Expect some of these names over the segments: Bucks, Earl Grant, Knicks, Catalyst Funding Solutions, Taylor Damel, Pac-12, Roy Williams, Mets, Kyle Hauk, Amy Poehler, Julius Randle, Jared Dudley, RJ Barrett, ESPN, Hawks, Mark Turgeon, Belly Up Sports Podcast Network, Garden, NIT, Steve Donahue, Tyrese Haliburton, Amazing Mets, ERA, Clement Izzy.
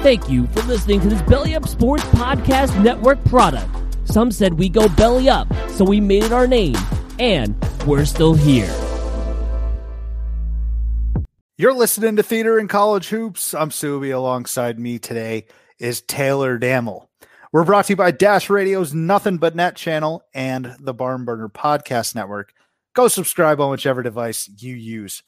Thank you for listening to this Belly Up Sports Podcast Network product. Some said we go belly up, so we made it our name, and we're still here. You're listening to Theater in College Hoops. I'm Subi. Alongside me today is Taylor Damel. We're brought to you by Dash Radio's Nothing But Net channel and the Barn Burner Podcast Network. Go subscribe on whichever device you use.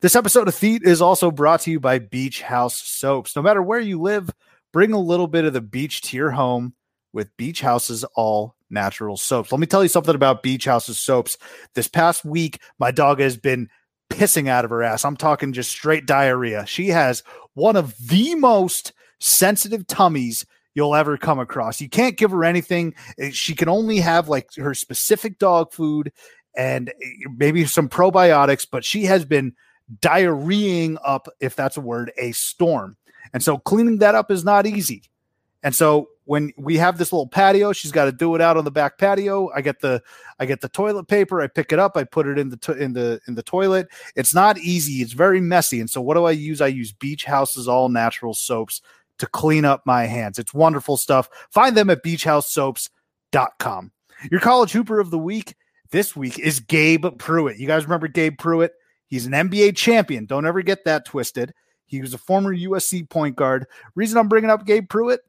This episode of Theat is also brought to you by Beach House Soaps. No matter where you live, bring a little bit of the beach to your home with Beach House's all natural soaps. Let me tell you something about Beach House's soaps. This past week, my dog has been pissing out of her ass. I'm talking just straight diarrhea. She has one of the most sensitive tummies you'll ever come across. You can't give her anything. She can only have like her specific dog food and maybe some probiotics, but she has been diarrheaing up, if that's a word, a storm. And so cleaning that up is not easy. And so when we have this little patio, she's got to do it out on the back patio. I get the toilet paper. I pick it up. I put it in the toilet. It's not easy. It's very messy. And so what do I use? I use Beach House's all natural soaps to clean up my hands. It's wonderful stuff. Find them at beachhousesoaps.com. Your college hooper of the week this week is Gabe Pruitt. You guys remember Gabe Pruitt? He's an NBA champion. Don't ever get that twisted. He was a former USC point guard. Reason I'm bringing up Gabe Pruitt,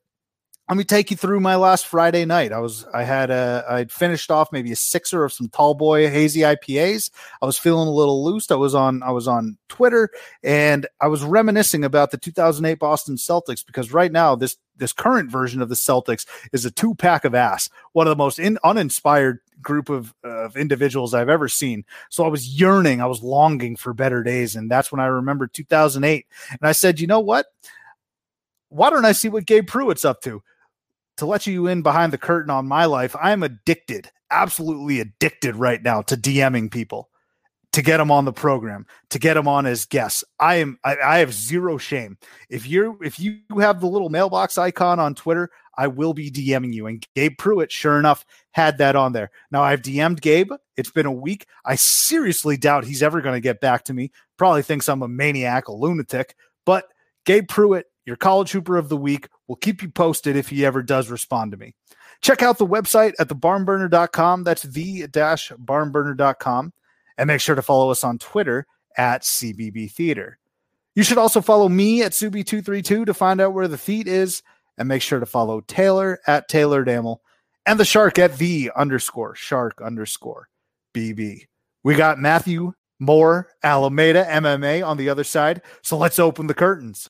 let me take you through my last Friday night. I'd finished off maybe a sixer of some tall boy hazy IPAs. I was feeling a little loose. I was on Twitter and I was reminiscing about the 2008 Boston Celtics, because right now this current version of the Celtics is a two-pack of ass. One of the most uninspired group of individuals I've ever seen. So I was yearning. I was longing for better days. And that's when I remembered 2008. And I said, you know what? Why don't I see what Gabe Pruitt's up to? To let you in behind the curtain on my life, I'm addicted, absolutely addicted right now to DMing people, to get them on the program, to get them on as guests. I have zero shame. If you have the little mailbox icon on Twitter, I will be DMing you. And Gabe Pruitt, sure enough, had that on there. Now I've DM'd Gabe. It's been a week. I seriously doubt he's ever going to get back to me. Probably thinks I'm a maniac, a lunatic, but Gabe Pruitt, your college hooper of the week. We'll keep you posted if he ever does respond to me. Check out the website at thebarnburner.com. That's the-barnburner.com. And make sure to follow us on Twitter at CBB Theater. You should also follow me at Subi232 to find out where the feed is. And make sure to follow Taylor at Taylor Damel and the Shark at _Shark_BB. We got Matthew Moore Alameda, MMA, on the other side. So let's open the curtains.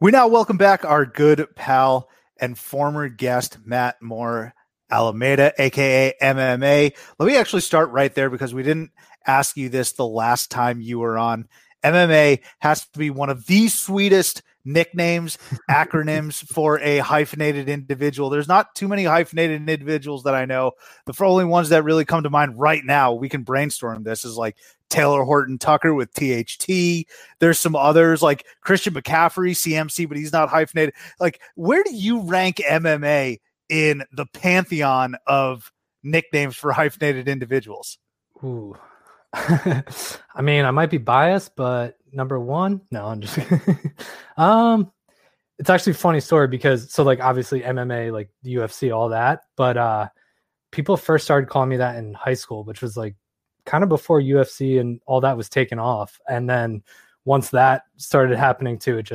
We now welcome back our good pal and former guest, Matt Moore Alameda, a.k.a. MMA. Let me actually start right there, because we didn't ask you this the last time you were on. MMA has to be one of the sweetest nicknames, acronyms for a hyphenated individual. There's not too many hyphenated individuals that I know. The only ones that really come to mind right now, we can brainstorm this, is like Taylor Horton Tucker with THT. There's some others like Christian McCaffrey, CMC, but he's not hyphenated. Like, where do you rank MMA in the pantheon of nicknames for hyphenated individuals? Ooh. I mean, I might be biased, but number one? No, I'm just kidding. It's actually a funny story because, so like obviously MMA, like the UFC, all that, but people first started calling me that in high school, which was like kind of before UFC and all that was taken off. And then once that started happening too, it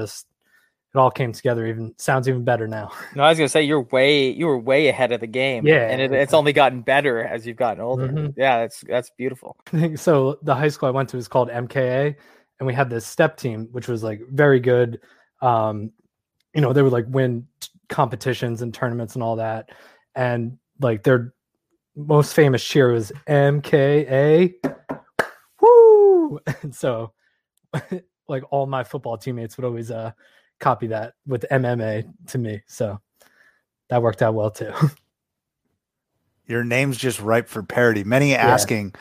all came together. Even sounds even better now. No, I was gonna say you were way ahead of the game. Yeah, and it's only gotten better as you've gotten older. Mm-hmm. Yeah, that's beautiful. So the high school I went to was called MKA, and we had this step team, which was like very good. You know, they would like win competitions and tournaments and all that. And like their most famous cheer was MKA. Woo! And so, like all my football teammates would always copy that with MMA to me, so that worked out well too. Your name's just ripe for parody. Many asking,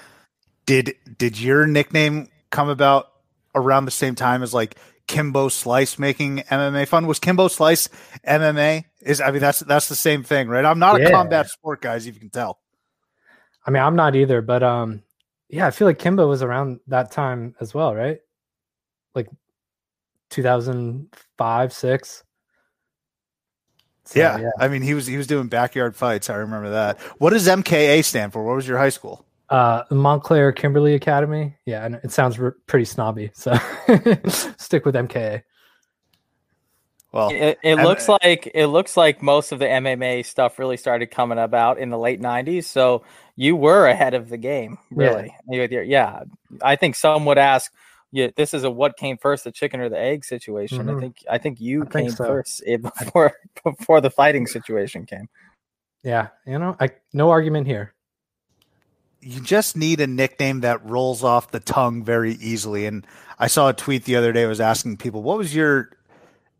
did your nickname come about around the same time as like Kimbo Slice making MMA fun? Was Kimbo Slice MMA? That's the same thing, right? I'm not a combat sport guy, as you can tell. I mean, I'm not either, but I feel like Kimbo was around that time as well, right? Like 2005, 2006. So, yeah, I mean, he was doing backyard fights. I remember that. What does MKA stand for? What was your high school? Montclair Kimberly Academy. Yeah, and it sounds pretty snobby, so stick with MKA. Well, it looks like most of the MMA stuff really started coming about in the late 90s. So you were ahead of the game, really. Yeah, I think some would ask, yeah, this is a what came first, the chicken or the egg situation. Mm-hmm. I think you came first before the fighting situation came. Yeah, you know, no argument here. You just need a nickname that rolls off the tongue very easily. And I saw a tweet the other day. I was asking people, what was your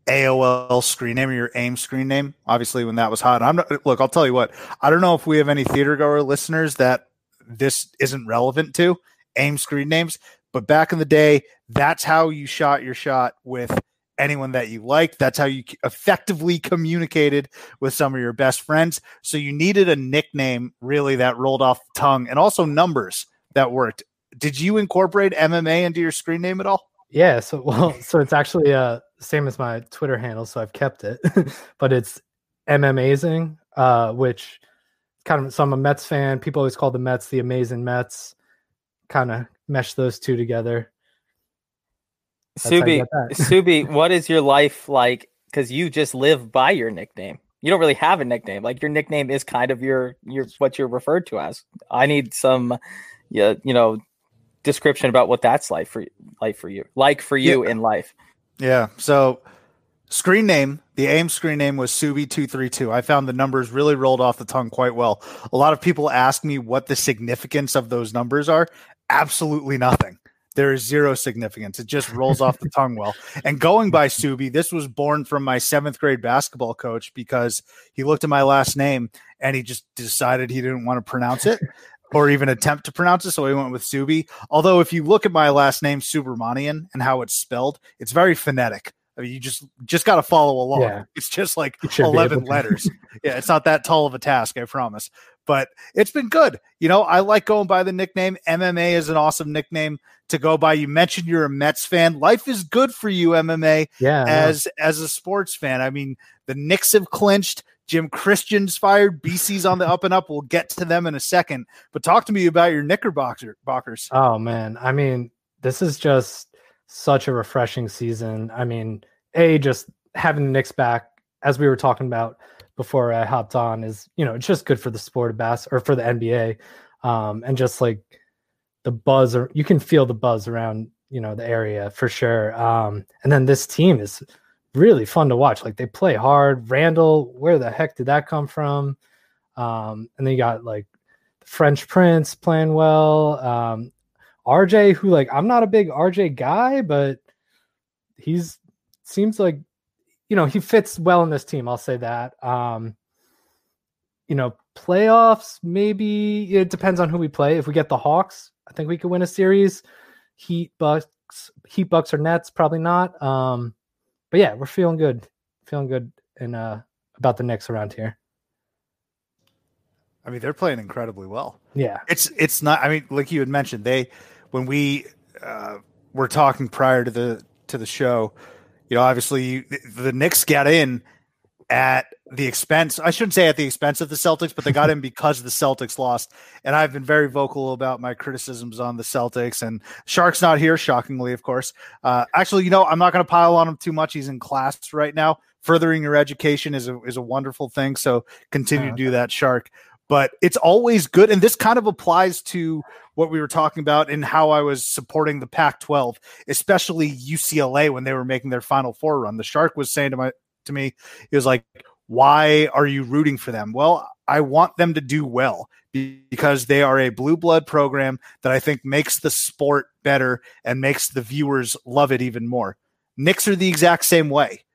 AOL screen name or your AIM screen name? Obviously, when that was hot. Look, I'll tell you what. I don't know if we have any theater-goer listeners that this isn't relevant to, AIM screen names. But back in the day, that's how you shot your shot with anyone that you liked. That's how you effectively communicated with some of your best friends. So you needed a nickname, really, that rolled off the tongue, and also numbers that worked. Did you incorporate MMA into your screen name at all? Yeah. So it's actually the same as my Twitter handle, so I've kept it. But it's MMazing, which kind of, so I'm a Mets fan. People always call the Mets the Amazing Mets. Kind of mesh those two together. Subi, what is your life like? Because you just live by your nickname. You don't really have a nickname. Like your nickname is kind of your what you're referred to as. I need some, description about what that's like for you in life. Yeah. So screen name, the AIM screen name was Subi232. I found the numbers really rolled off the tongue quite well. A lot of people ask me what the significance of those numbers are. Absolutely nothing. There is zero significance. It just rolls off the tongue well. And going by Subi, this was born from my 7th grade basketball coach because he looked at my last name and he just decided he didn't want to pronounce it or even attempt to pronounce it. So he went with Subi. Although if you look at my last name, Subramanian, and how it's spelled, it's very phonetic. I mean, you just got to follow along. Yeah. It's just like 11 letters. Yeah, it's not that tall of a task, I promise. But it's been good. You know, I like going by the nickname. MMA is an awesome nickname to go by. You mentioned you're a Mets fan. Life is good for you, MMA, as a sports fan. I mean, the Knicks have clinched. Jim Christian's fired. BC's on the up and up. We'll get to them in a second. But talk to me about your Knickerbockers. Oh, man. I mean, this is just such a refreshing season. I mean, just having the Knicks back, as we were talking about before I hopped on, is, you know, it's just good for the sport of basketball or for the NBA. And just like the buzz, or you can feel the buzz around, you know, the area for sure. And then this team is really fun to watch. Like they play hard. Randall, where the heck did that come from? And then you got like the French Prince playing well. RJ, who, like, I'm not a big RJ guy, but seems like, you know, he fits well in this team. I'll say that. You know, playoffs, maybe it depends on who we play. If we get the Hawks, I think we could win a series. Heat, Bucks, or Nets, probably not. But yeah, we're feeling good in about the Knicks around here. I mean, they're playing incredibly well. Yeah, it's not. I mean, like you had mentioned, when we were talking prior to the show, you know, obviously the Knicks got in at the expense. I shouldn't say at the expense of the Celtics, but they got in because the Celtics lost. And I've been very vocal about my criticisms on the Celtics, and Shark's not here, shockingly, of course. Actually, you know, I'm not going to pile on him too much. He's in class right now. Furthering your education is a wonderful thing. So continue to do that, Shark. But it's always good. And this kind of applies to what we were talking about and how I was supporting the Pac-12, especially UCLA when they were making their Final Four run. The Shark was saying to me, he was like, why are you rooting for them? Well, I want them to do well because they are a blue blood program that I think makes the sport better and makes the viewers love it even more. Knicks are the exact same way.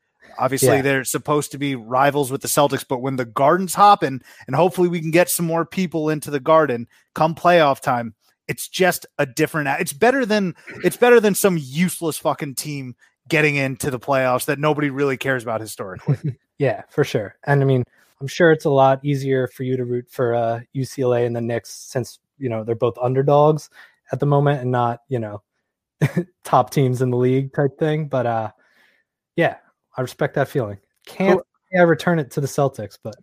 Obviously, They're supposed to be rivals with the Celtics, but when the Garden's hopping, and hopefully we can get some more people into the Garden come playoff time, it's just a different. It's better than some useless fucking team getting into the playoffs that nobody really cares about historically. Yeah, for sure. And I mean, I'm sure it's a lot easier for you to root for UCLA and the Knicks since, you know, they're both underdogs at the moment and not, you know, top teams in the league type thing. But yeah. I respect that feeling. Can't return it to the Celtics, but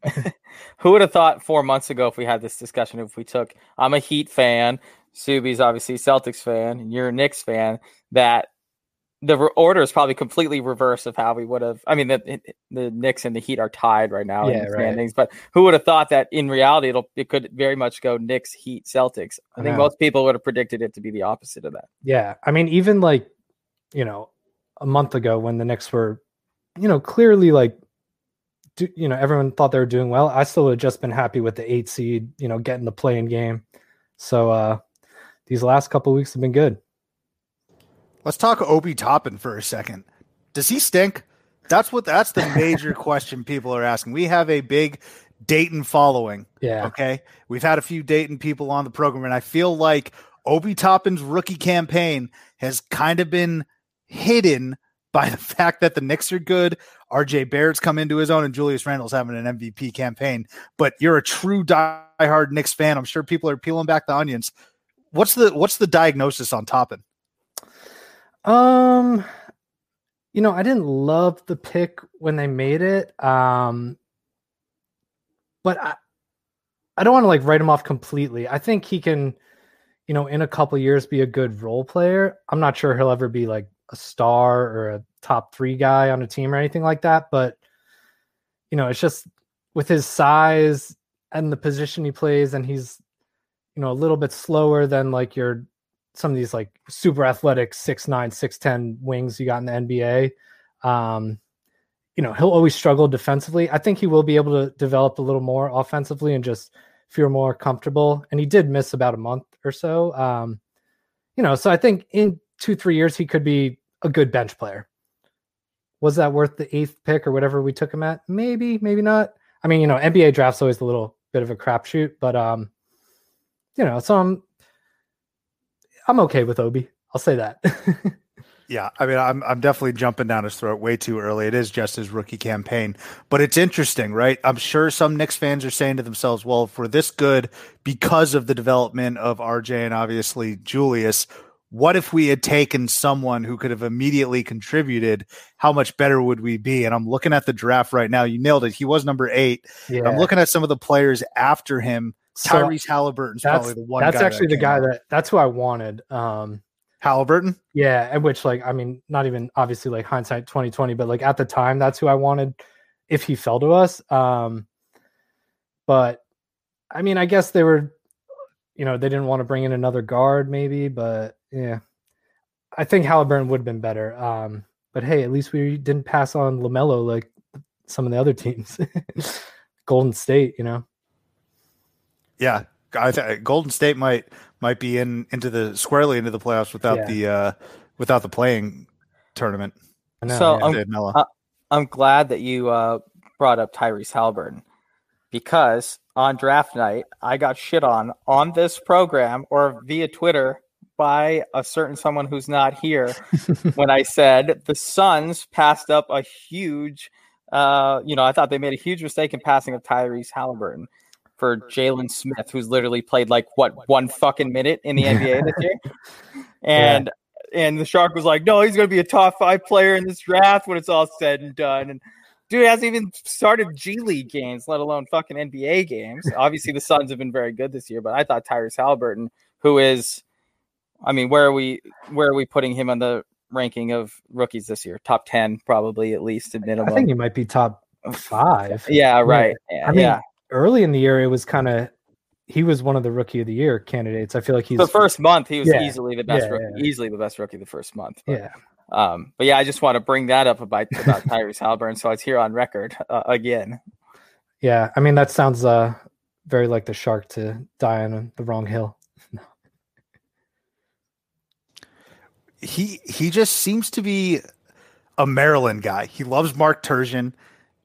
who would have thought 4 months ago if we had this discussion, if we took, I'm a Heat fan, Subi's obviously a Celtics fan, and you're a Knicks fan, that the order is probably completely reverse of how we would have. I mean, the Knicks and the Heat are tied right now in the standings, but who would have thought that in reality it could very much go Knicks, Heat, Celtics? I think most people would have predicted it to be the opposite of that. Yeah, I mean, even like, you know, a month ago when the Knicks were, you know, clearly, like, you know, everyone thought they were doing well. I still would have just been happy with the 8 seed, you know, getting the play-in game. So these last couple of weeks have been good. Let's talk Obi Toppin for a second. Does he stink? That's the major question people are asking. We have a big Dayton following. Yeah. Okay. We've had a few Dayton people on the program, and I feel like Obi Toppin's rookie campaign has kind of been hidden by the fact that the Knicks are good, RJ Barrett's come into his own, and Julius Randle's having an MVP campaign. But you're a true diehard Knicks fan. I'm sure people are peeling back the onions. What's the diagnosis on Toppin? You know, I didn't love the pick when they made it. But I don't want to like write him off completely. I think he can, you know, in a couple years be a good role player. I'm not sure he'll ever be like a star or a top 3 guy on a team or anything like that. But, you know, it's just with his size and the position he plays, and he's, you know, a little bit slower than like some of these like super athletic 6'9", 6'10" wings you got in the NBA. You know, he'll always struggle defensively. I think he will be able to develop a little more offensively and just feel more comfortable. And he did miss about a month or so. You know, so I think in 2-3 years he could be a good bench player. Was that worth the 8th pick or whatever we took him at? Maybe not. I mean, you know, NBA draft's always a little bit of a crapshoot, but you know, so I'm okay with Obi. I'll say that. Yeah, I mean, I'm definitely jumping down his throat way too early. It is just his rookie campaign, but it's interesting, right? I'm sure some Knicks fans are saying to themselves, well, if we're this good because of the development of RJ and obviously Julius, what if we had taken someone who could have immediately contributed? How much better would we be? And I'm looking at the draft right now. You nailed it. He was number 8. Yeah. I'm looking at some of the players after him. Tyrese Halliburton's probably the one. That's actually the guy that's who I wanted. Haliburton. Yeah. And which, like, I mean, not even obviously like hindsight 2020, but like at the time, that's who I wanted if he fell to us. But I mean, I guess they were, you know, they didn't want to bring in another guard maybe, but yeah, I think Haliburton would have been better. But hey, at least we didn't pass on LaMelo like some of the other teams. Golden State, you know? Yeah. I Golden State might be squarely into the playoffs without the playing tournament. I know, so yeah. I'm glad that you brought up Tyrese Haliburton, because on draft night, I got shit on this program or via Twitter by a certain someone who's not here when I said the Suns passed up a huge, you know, I thought they made a huge mistake in passing up Tyrese Haliburton for Jalen Smith, who's literally played like one fucking minute in the NBA this year. And And the Shark was like, no, he's going to be a top five player in this draft when it's all said and done. And dude hasn't even started G League games, let alone fucking NBA games. Obviously, the Suns have been very good this year, but I thought Tyrese Haliburton, who is, I mean, where are we putting him on the ranking of rookies this year? Top 10, probably, at least, at minimum. I think he might be top 5. Yeah, right. Yeah, I mean, yeah. Early in the year, it was kind of, he was one of the rookie of the year candidates. I feel like he's the first month. He was easily the best rookie, easily the best rookie the first month. But, yeah. But yeah, I just want to bring that up about Tyrese Haliburton. So it's here on record again. Yeah. I mean, that sounds very like the Shark to die on the wrong hill. He just seems to be a Maryland guy. He loves Mark Turgeon.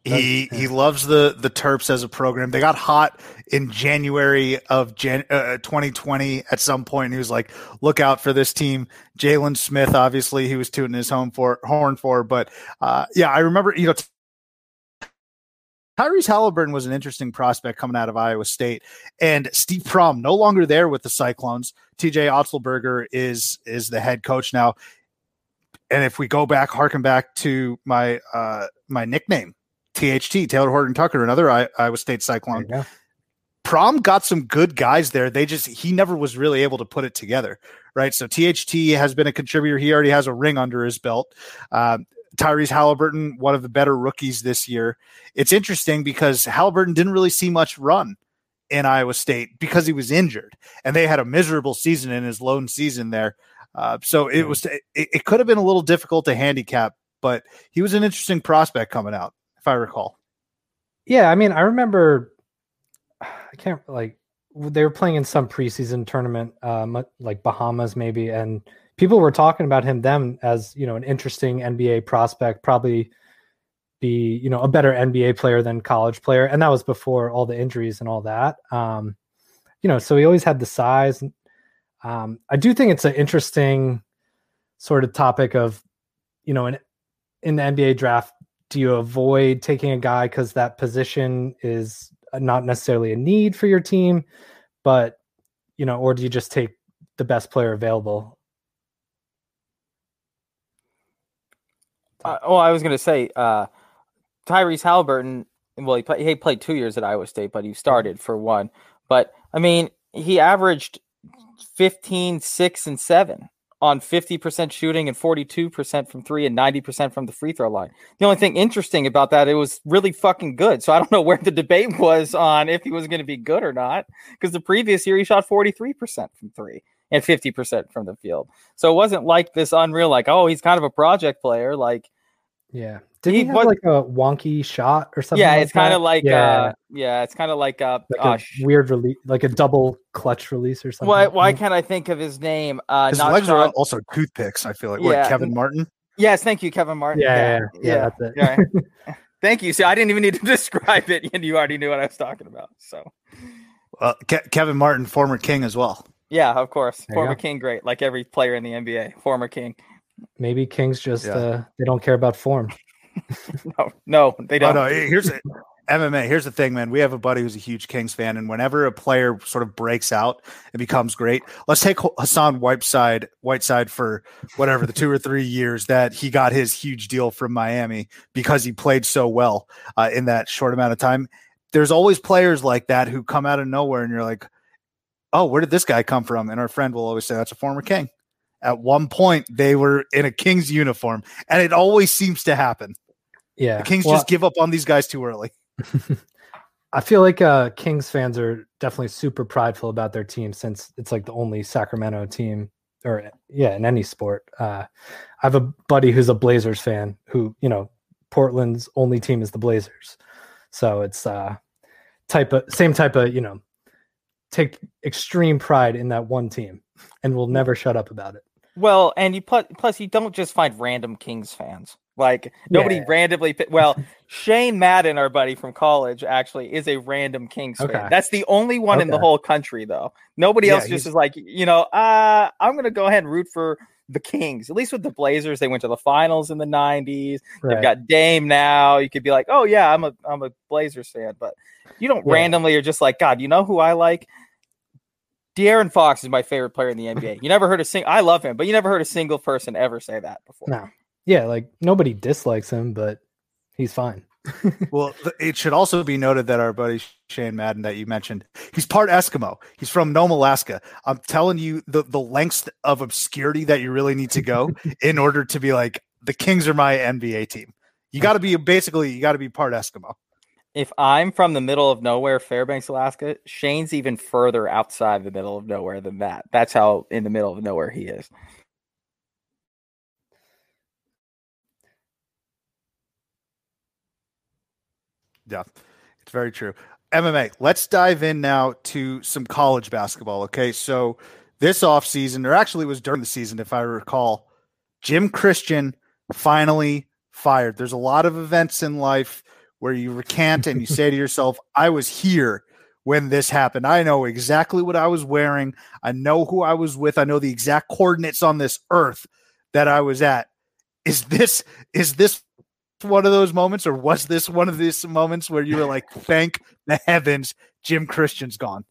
He loves the Terps as a program. They got hot in January of 2020 at some point, and he was like, look out for this team. Jalen Smith, obviously, he was tooting his horn for. But, yeah, I remember, you know, Tyrese Haliburton was an interesting prospect coming out of Iowa State. And Steve Prohm, no longer there with the Cyclones. TJ Otzelberger is the head coach now. And if we go back, harken back to my my nickname, THT, Taylor Horton Tucker, another Iowa State Cyclone. Prohm got some good guys there. He never was really able to put it together, right? So THT has been a contributor. He already has a ring under his belt. Tyrese Haliburton, one of the better rookies this year. It's interesting because Haliburton didn't really see much run in Iowa State because he was injured, and they had a miserable season in his lone season there. So it was, it could have been a little difficult to handicap, but he was an interesting prospect coming out, if I recall. Yeah, I mean, I remember they were playing in some preseason tournament, like Bahamas maybe, and people were talking about him then as, you know, an interesting NBA prospect, probably be, you know, a better NBA player than college player, and that was before all the injuries and all that. You know, so he always had the size. I do think it's an interesting sort of topic of, you know, in the NBA draft, do you avoid taking a guy because that position is not necessarily a need for your team, but, you know, or do you just take the best player available? I was going to say Tyrese Haliburton. Well, he played 2 years at Iowa State, but he started for one. But I mean, he averaged 15, 6, and 7. On 50% shooting and 42% from three and 90% from the free throw line. The only thing interesting about that, it was really fucking good. So I don't know where the debate was on if he was going to be good or not, because the previous year he shot 43% from three and 50% from the field. So it wasn't like this unreal, like, oh, he's kind of a project player. Like, yeah. Did he have like a wonky shot or something? Yeah, it's kind of like it's kind of like a weird release, like a double clutch release or something. Why can't I think of his name? His legs are also toothpicks, I feel like. Yeah. What, Kevin Martin? Yes, thank you, Kevin Martin. Yeah, that's it. Yeah. Thank you. See, I didn't even need to describe it, and you already knew what I was talking about. So, Kevin Martin, former King as well. Yeah, of course, former King, great, like every player in the NBA, former King. Maybe Kings just they don't care about form. No, they don't. Oh, no. MMA. Here's the thing, man. We have a buddy who's a huge Kings fan, and whenever a player sort of breaks out and becomes great, let's take Hassan Whiteside for whatever the 2 or 3 years that he got his huge deal from Miami because he played so well in that short amount of time. There's always players like that who come out of nowhere, and you're like, "Oh, where did this guy come from?" And our friend will always say, "That's a former King." At one point, they were in a Kings uniform, and it always seems to happen. Yeah, the Kings just give up on these guys too early. I feel like Kings fans are definitely super prideful about their team, since it's like the only Sacramento team, or in any sport. I have a buddy who's a Blazers fan, who, you know, Portland's only team is the Blazers, so it's same type of, you know, take extreme pride in that one team, and will never shut up about it. Well, and you plus you don't just find random Kings fans. Like, nobody randomly. Shane Madden, our buddy from college, actually is a random Kings fan. That's the only one in the whole country, though. Nobody else just is like, you know, I'm going to go ahead and root for the Kings. At least with the Blazers, they went to the finals in the 90s. Right. They've got Dame now. You could be like, oh yeah, I'm a Blazers fan, but you don't randomly are just like, God, you know who I like? De'Aaron Fox is my favorite player in the NBA. You never heard a single, I love him, but you never heard a single person ever say that before. No. Yeah, like nobody dislikes him, but he's fine. Well, it should also be noted that our buddy Shane Madden that you mentioned, he's part Eskimo. He's from Nome, Alaska. I'm telling you the lengths of obscurity that you really need to go in order to be like, the Kings are my NBA team. You got to be basically part Eskimo. If I'm from the middle of nowhere, Fairbanks, Alaska, Shane's even further outside the middle of nowhere than that. That's how in the middle of nowhere he is. Yeah, it's very true. MMA, let's dive in now to some college basketball, okay? So this offseason, or actually it was during the season, if I recall, Jim Christian finally fired. There's a lot of events in life where you recant and you say to yourself, I was here when this happened. I know exactly what I was wearing. I know who I was with. I know the exact coordinates on this earth that I was at. Is this one of those moments, or was this one of these moments where you were like, thank the heavens, Jim Christian's gone?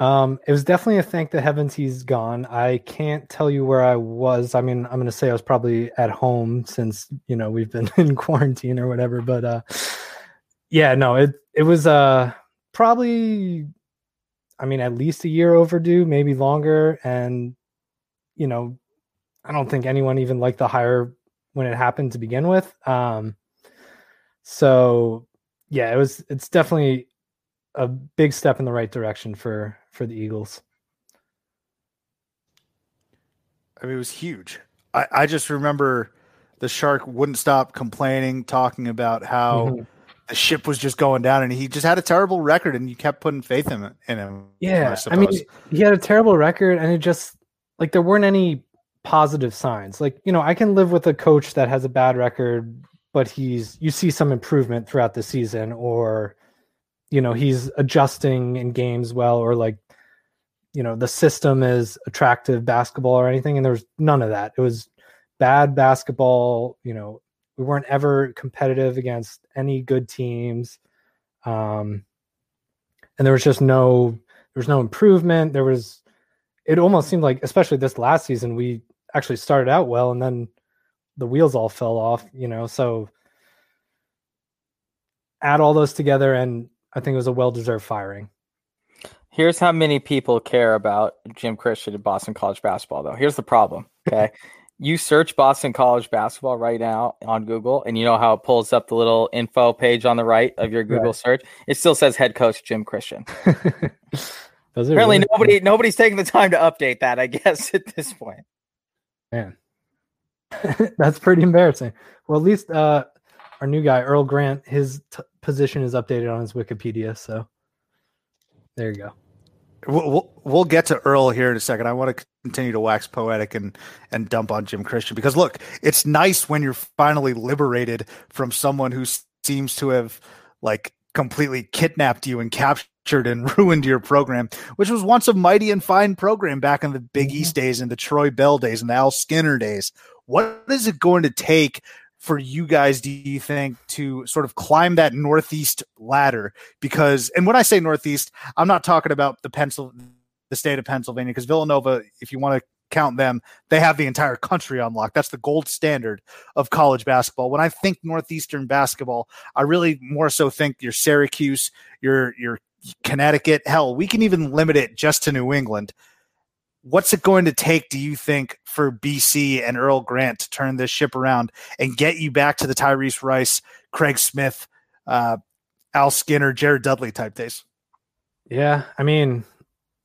It was definitely a thank the heavens he's gone. I can't tell you where I was. I mean, I'm going to say I was probably at home since, you know, we've been in quarantine or whatever, but yeah, no, it was probably, I mean, at least a year overdue, maybe longer. And, you know, I don't think anyone even liked the hire when it happened to begin with. So yeah, it's definitely a big step in the right direction for the Eagles. I mean, it was huge. I just remember the Shark wouldn't stop complaining, talking about how the ship was just going down, and he just had a terrible record, and you kept putting faith in him. Yeah, I mean, he had a terrible record, and it just, like, there weren't any positive signs. Like, you know, I can live with a coach that has a bad record, but you see some improvement throughout the season, or, you know, he's adjusting in games well, or, like, you know, the system is attractive basketball or anything. And there was none of that. It was bad basketball. You know, we weren't ever competitive against any good teams. And there was just no improvement. It almost seemed like, especially this last season, we actually started out well, and then the wheels all fell off, you know, so add all those together, and I think it was a well-deserved firing. Here's how many people care about Jim Christian and Boston College basketball, though. Here's the problem, okay? You search Boston College basketball right now on Google, and you know how it pulls up the little info page on the right of your Google search? It still says head coach Jim Christian. Apparently really? Nobody's taking the time to update that, I guess, at this point. Man, that's pretty embarrassing. Well, at least our new guy, Earl Grant, his position is updated on his Wikipedia. So there you go. We'll get to Earl here in a second. I want to continue to wax poetic and dump on Jim Christian, because, look, it's nice when you're finally liberated from someone who seems to have, like, completely kidnapped you and captured and ruined your program, which was once a mighty and fine program back in the Big East days and the Troy Bell days and the Al Skinner days. What is it going to take for you guys, do you think, to sort of climb that Northeast ladder? Because, and when I say Northeast, I'm not talking about the state of Pennsylvania, because Villanova, if you want to count them, they have the entire country on lock. That's the gold standard of college basketball. When I think Northeastern basketball, I really more so think your Syracuse, your Connecticut. Hell, we can even limit it just to New England. What's it going to take, do you think, for BC and Earl Grant to turn this ship around and get you back to the Tyrese Rice, Craig Smith, Al Skinner, Jared Dudley type days? Yeah, I mean,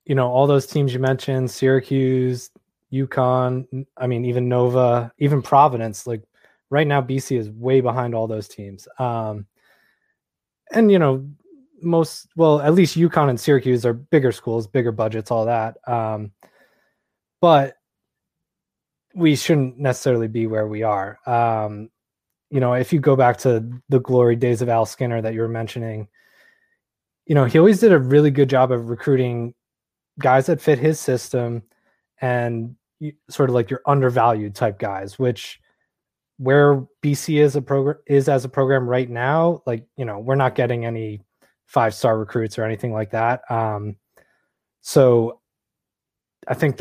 you know, all those teams you mentioned, Syracuse, UConn, I mean, even Nova, even Providence. Like, right now, BC is way behind all those teams. And, you know, at least UConn and Syracuse are bigger schools, bigger budgets, all that. But we shouldn't necessarily be where we are. You know, if you go back to the glory days of Al Skinner that you were mentioning, you know, he always did a really good job of recruiting guys that fit his system, and sort of like your undervalued type guys, which where BC is as a program right now, like, you know, we're not getting any 5-star recruits or anything like that. So I think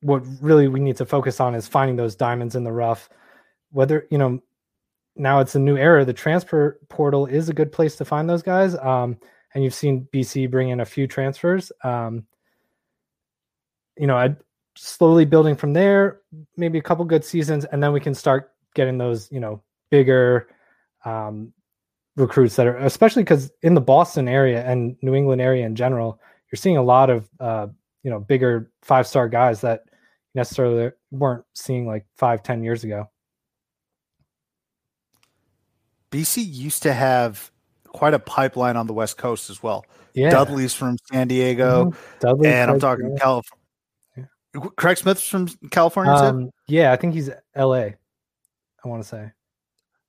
what really we need to focus on is finding those diamonds in the rough. Whether, you know, now it's a new era. The transfer portal is a good place to find those guys. And you've seen BC bring in a few transfers. You know, I'd slowly building from there, maybe a couple good seasons, and then we can start getting those, you know, bigger recruits that are, especially because in the Boston area and New England area in general, you're seeing a lot of, you know, bigger five-star guys that necessarily weren't seeing like 5-10 years ago. BC used to have quite a pipeline on the West Coast as well. Yeah. Dudley's from San Diego, and I'm talking California. Yeah. Craig Smith's from California. Yeah, I think he's LA. I want to say.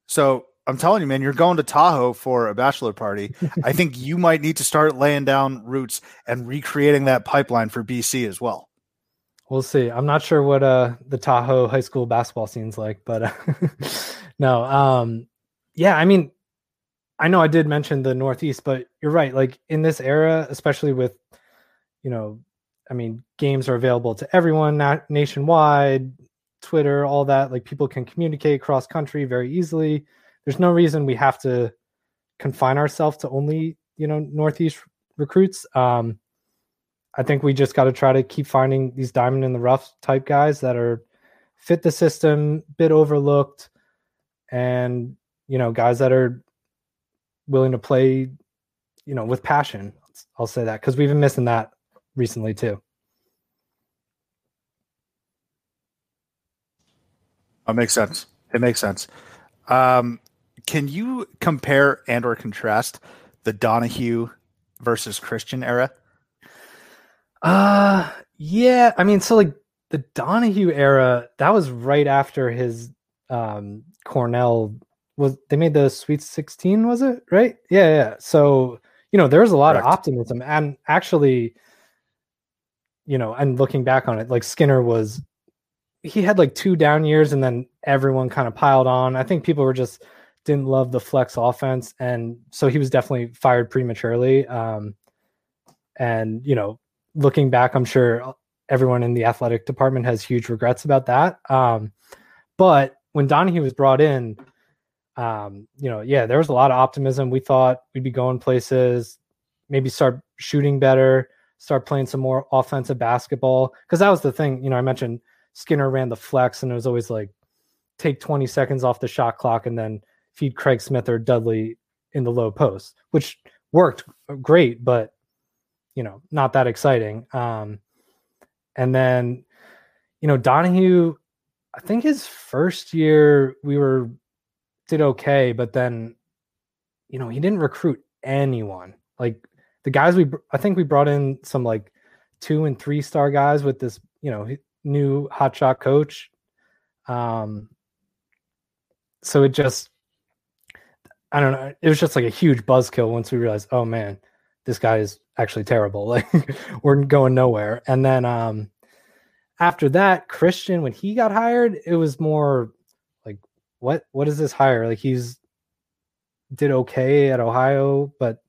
So I'm telling you, man, you're going to Tahoe for a bachelor party. I think you might need to start laying down roots and recreating that pipeline for BC as well. We'll see. I'm not sure what the Tahoe high school basketball scene's like, but no. Yeah, I mean, I know I did mention the Northeast, but you're right. Like in this era, especially with, you know, I mean, games are available to everyone nationwide, Twitter, all that. Like people can communicate cross country very easily. There's no reason we have to confine ourselves to only, you know, Northeast recruits. I think we just got to try to keep finding these diamond in the rough type guys that are fit the system, bit overlooked, and, you know, guys that are willing to play, you know, with passion. I'll say that because we've been missing that recently too. That makes sense. It makes sense. Can you compare and or contrast the Donahue versus Christian era? Yeah. I mean, so like the Donahue era, that was right after his Cornell. They made the Sweet 16, was it? Right? Yeah, yeah. So, you know, there was a lot of optimism. And actually, you know, and looking back on it, like Skinner was, he had like 2 down years and then everyone kind of piled on. I think people were just didn't love the flex offense. And so he was definitely fired prematurely. And, you know, looking back, I'm sure everyone in the athletic department has huge regrets about that. But when Donahue was brought in, you know, yeah, there was a lot of optimism. We thought we'd be going places, maybe start shooting better, start playing some more offensive basketball. Cause that was the thing, you know, I mentioned Skinner ran the flex and it was always like take 20 seconds off the shot clock and then feed Craig Smith or Dudley in the low post, which worked great, but you know, not that exciting. And then, you know, Donahue, I think his first year did okay, but then, you know, he didn't recruit anyone. Like the guys I think we brought in some like 2- and 3-star guys with this, you know, new hotshot coach. So it just, I don't know. It was just like a huge buzzkill once we realized, oh man, this guy is actually terrible. Like we're going nowhere. And then after that, Christian, when he got hired, it was more, what is this hire? Like he's did okay at Ohio, but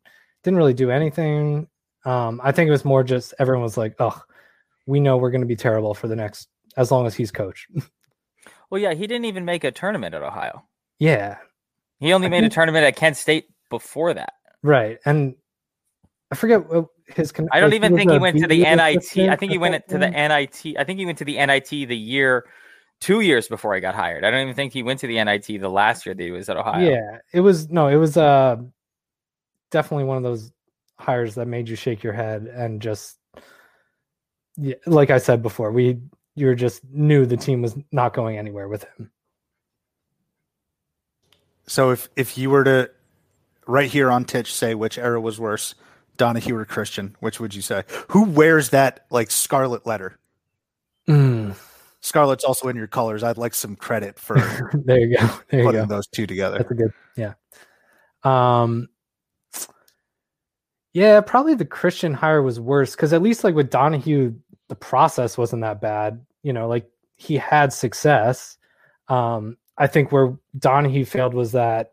didn't really do anything. I think it was more just everyone was like, oh, we know we're going to be terrible for the next, as long as he's coach. Well, yeah, he didn't even make a tournament at Ohio. Yeah. He only made a tournament at Kent State before that. Right. And I forget what his I don't even think he went to the NIT. I think he went to the NIT. I think he went to the NIT the year 2 years before I got hired. I don't even think he went to the NIT the last year that he was at Ohio. Yeah, it was definitely one of those hires that made you shake your head and just, yeah, like I said before, you just knew the team was not going anywhere with him. So if you were to right here on Titch say which era was worse, Donahue or Christian, which would you say? Who wears that like scarlet letter? Scarlet's also in your colors. I'd like some credit for there you go. There putting you go. Those two together. That's a good, yeah. Yeah, probably the Christian hire was worse because at least like with Donahue, the process wasn't that bad. You know, like he had success. I think where Donahue failed was that,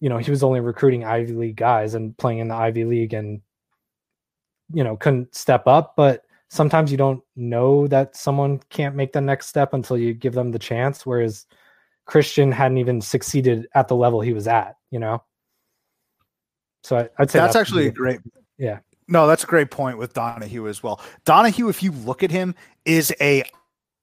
you know, he was only recruiting Ivy League guys and playing in the Ivy League and you know, couldn't step up, but sometimes you don't know that someone can't make the next step until you give them the chance. Whereas Christian hadn't even succeeded at the level he was at, you know? So I'd say that's actually a great, yeah, no, that's a great point with Donahue as well. Donahue, if you look at him, is a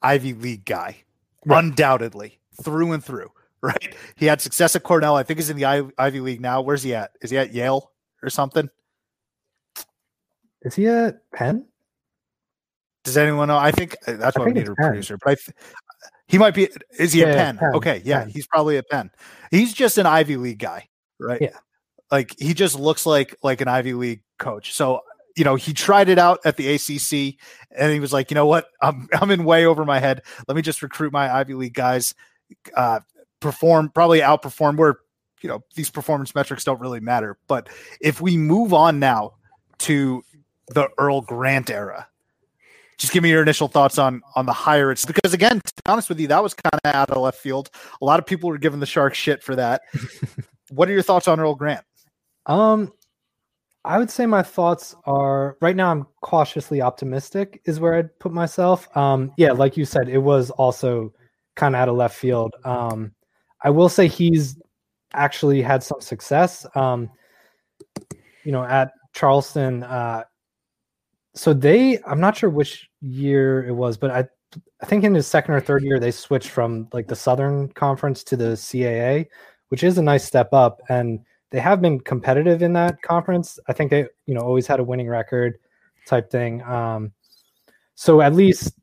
Ivy League guy, right, undoubtedly through and through, right? He had success at Cornell. I think he's in the Ivy League now. Where's he at? Is he at Yale or something? Is he at Penn? Does anyone know? I think that's why we need a producer, but he might be, is he at Penn? Penn? Okay. Yeah. Penn. He's probably at Penn. He's just an Ivy League guy, right? Yeah. Like he just looks like an Ivy League coach. So, you know, he tried it out at the ACC and he was like, you know what? I'm in way over my head. Let me just recruit my Ivy League guys, probably outperform where, you know, these performance metrics don't really matter. But if we move on now to the Earl Grant era, just give me your initial thoughts on the hire. It's because, again, to be honest with you, that was kind of out of left field. A lot of people were giving the Sharks shit for that. What are your thoughts on Earl Grant? I would say my thoughts are right now I'm cautiously optimistic is where I'd put myself. Yeah, like you said, it was also kind of out of left field. I will say he's actually had some success, you know, at Charleston. So I'm not sure which year it was, but I think in his second or third year, they switched from like the Southern Conference to the CAA, which is a nice step up. And they have been competitive in that conference. I think they, you know, always had a winning record type thing. So at least,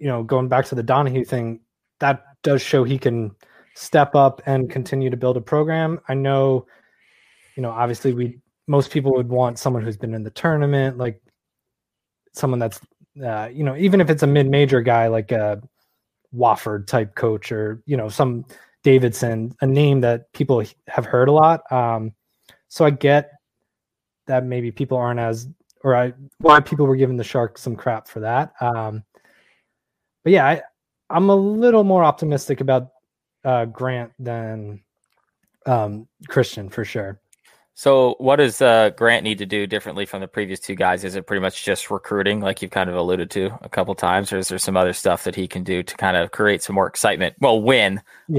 you know, going back to the Donahue thing, that does show he can step up and continue to build a program. I know, you know, obviously most people would want someone who's been in the tournament, like someone that's, you know, even if it's a mid-major guy, like a Wofford type coach or, you know, some Davidson, a name that people have heard a lot. So I get that maybe people aren't as, why people were giving the Sharks some crap for that. But yeah, I'm a little more optimistic about Grant than Christian for sure. So what does Grant need to do differently from the previous two guys? Is it pretty much just recruiting, like you've kind of alluded to a couple times, or is there some other stuff that he can do to kind of create some more excitement? Well,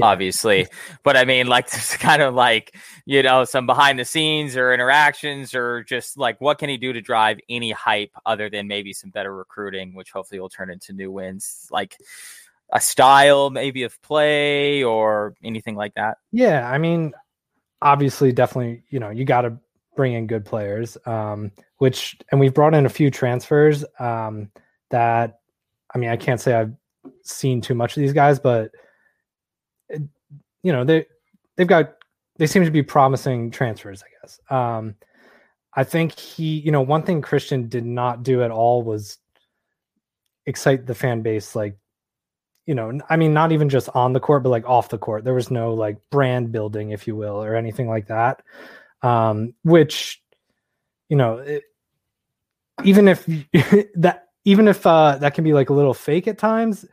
obviously, but I mean, like, there's kind of like, you know, some behind the scenes or interactions or just like, what can he do to drive any hype other than maybe some better recruiting, which hopefully will turn into new wins, like a style maybe of play or anything like that? Yeah, I mean, obviously, definitely, you know, you got to bring in good players, and we've brought in a few transfers that, I mean, I can't say I've seen too much of these guys, but, you know, they seem to be promising transfers, I guess. I think you know, one thing Christian did not do at all was excite the fan base, like, you know, I mean, not even just on the court, but like off the court, there was no like brand building, if you will, or anything like that. Which, you know, even if that can be like a little fake at times,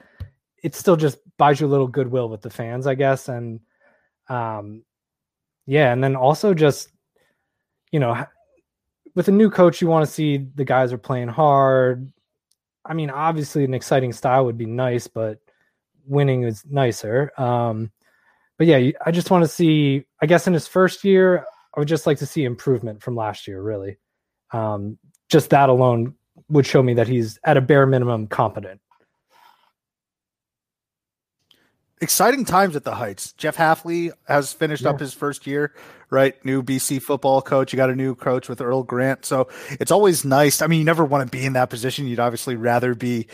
it still just buys you a little goodwill with the fans, I guess. And yeah. And then also just, you know, with a new coach, you want to see the guys are playing hard. I mean, obviously an exciting style would be nice, but winning is nicer. But yeah, I just want to see, I guess in his first year, I would just like to see improvement from last year, really. Just that alone would show me that he's at a bare minimum competent. Exciting times at the Heights. Jeff Halfley has finished up his first year, right? New BC football coach. You got a new coach with Earl Grant. So it's always nice. I mean, you never want to be in that position. You'd obviously rather be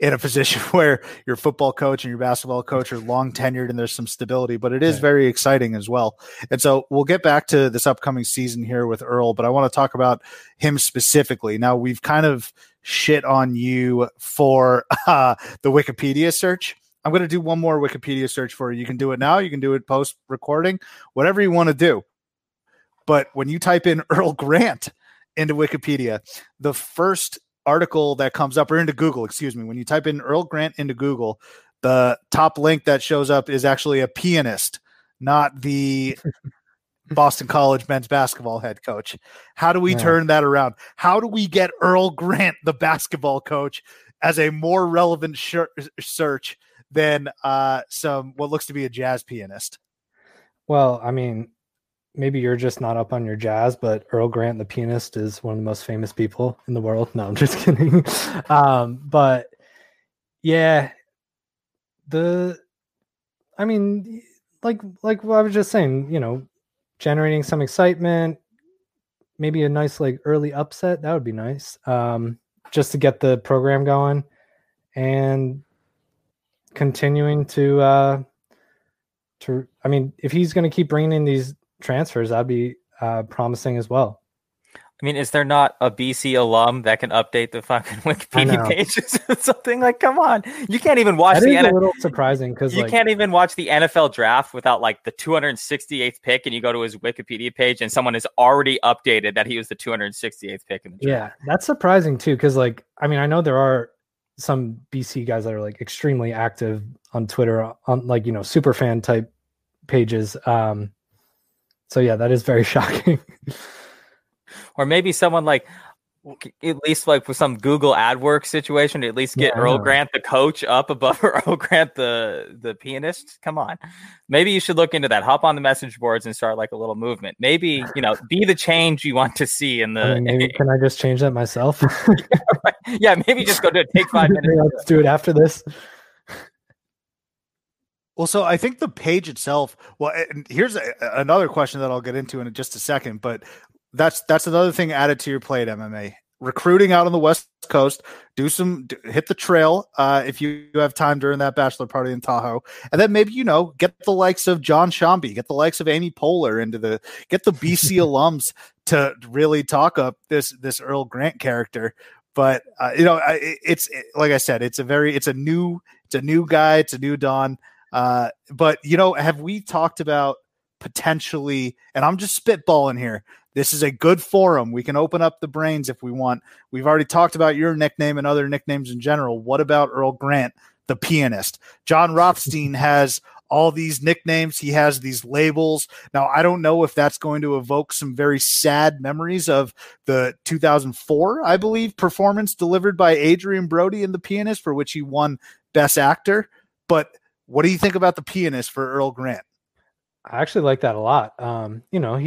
in a position where your football coach and your basketball coach are long tenured and there's some stability, but it is very exciting as well. And so we'll get back to this upcoming season here with Earl, but I want to talk about him specifically. Now, we've kind of shit on you for the Wikipedia search. I'm going to do one more Wikipedia search for you. You can do it now. You can do it post recording, whatever you want to do. But when you type in Earl Grant into Wikipedia, the first article that comes up, or into Google, excuse me, when you type in Earl Grant into Google, the top link that shows up is actually a pianist, not the Boston College men's basketball head coach. How do we turn that around? How do we get Earl Grant, the basketball coach, as a more relevant search than what looks to be a jazz pianist? Well, I mean, maybe you're just not up on your jazz, but Earl Grant, the pianist, is one of the most famous people in the world. No, I'm just kidding. But yeah, like what I was just saying, you know, generating some excitement, maybe a nice like early upset. That would be nice. Just to get the program going and continuing to, I mean, if he's going to keep bringing in these transfers, that'd be promising as well. I mean, is there not a BC alum that can update the fucking Wikipedia pages or something? Like, come on. You can't even watch that. It's a little surprising because you can't even watch the NFL draft without like the 268th pick, and you go to his Wikipedia page and someone has already updated that he was the 268th pick in the draft. Yeah, that's surprising too, because like, I mean, I know there are some BC guys that are like extremely active on Twitter on like, you know, super fan type pages. So yeah, that is very shocking. Or maybe someone like, at least like with some Google AdWords situation, to at least get Earl Grant, the coach, up above Earl Grant, the pianist. Come on. Maybe you should look into that. Hop on the message boards and start like a little movement. Maybe, you know, be the change you want to see in the. I mean, maybe, can I just change that myself? Maybe just go to it. Take 5 minutes. Let's do it after this. Well, so I think the page itself. Well, and here's another question that I'll get into in just a second, but. That's another thing added to your plate, MMA. Recruiting out on the West Coast, hit the trail if you have time during that bachelor party in Tahoe, and then maybe, you know, get the likes of John Shambi, get the likes of Amy Poehler get the BC alums to really talk up this Earl Grant character. But like I said, it's a new guy, it's a new dawn. But you know, have we talked about potentially? And I'm just spitballing here. This is a good forum. We can open up the brains if we want. We've already talked about your nickname and other nicknames in general. What about Earl Grant, the pianist? John Rothstein has all these nicknames. He has these labels. Now, I don't know if that's going to evoke some very sad memories of the 2004, I believe, performance delivered by Adrian Brody in The Pianist, for which he won Best Actor. But what do you think about The Pianist for Earl Grant? I actually like that a lot. You know,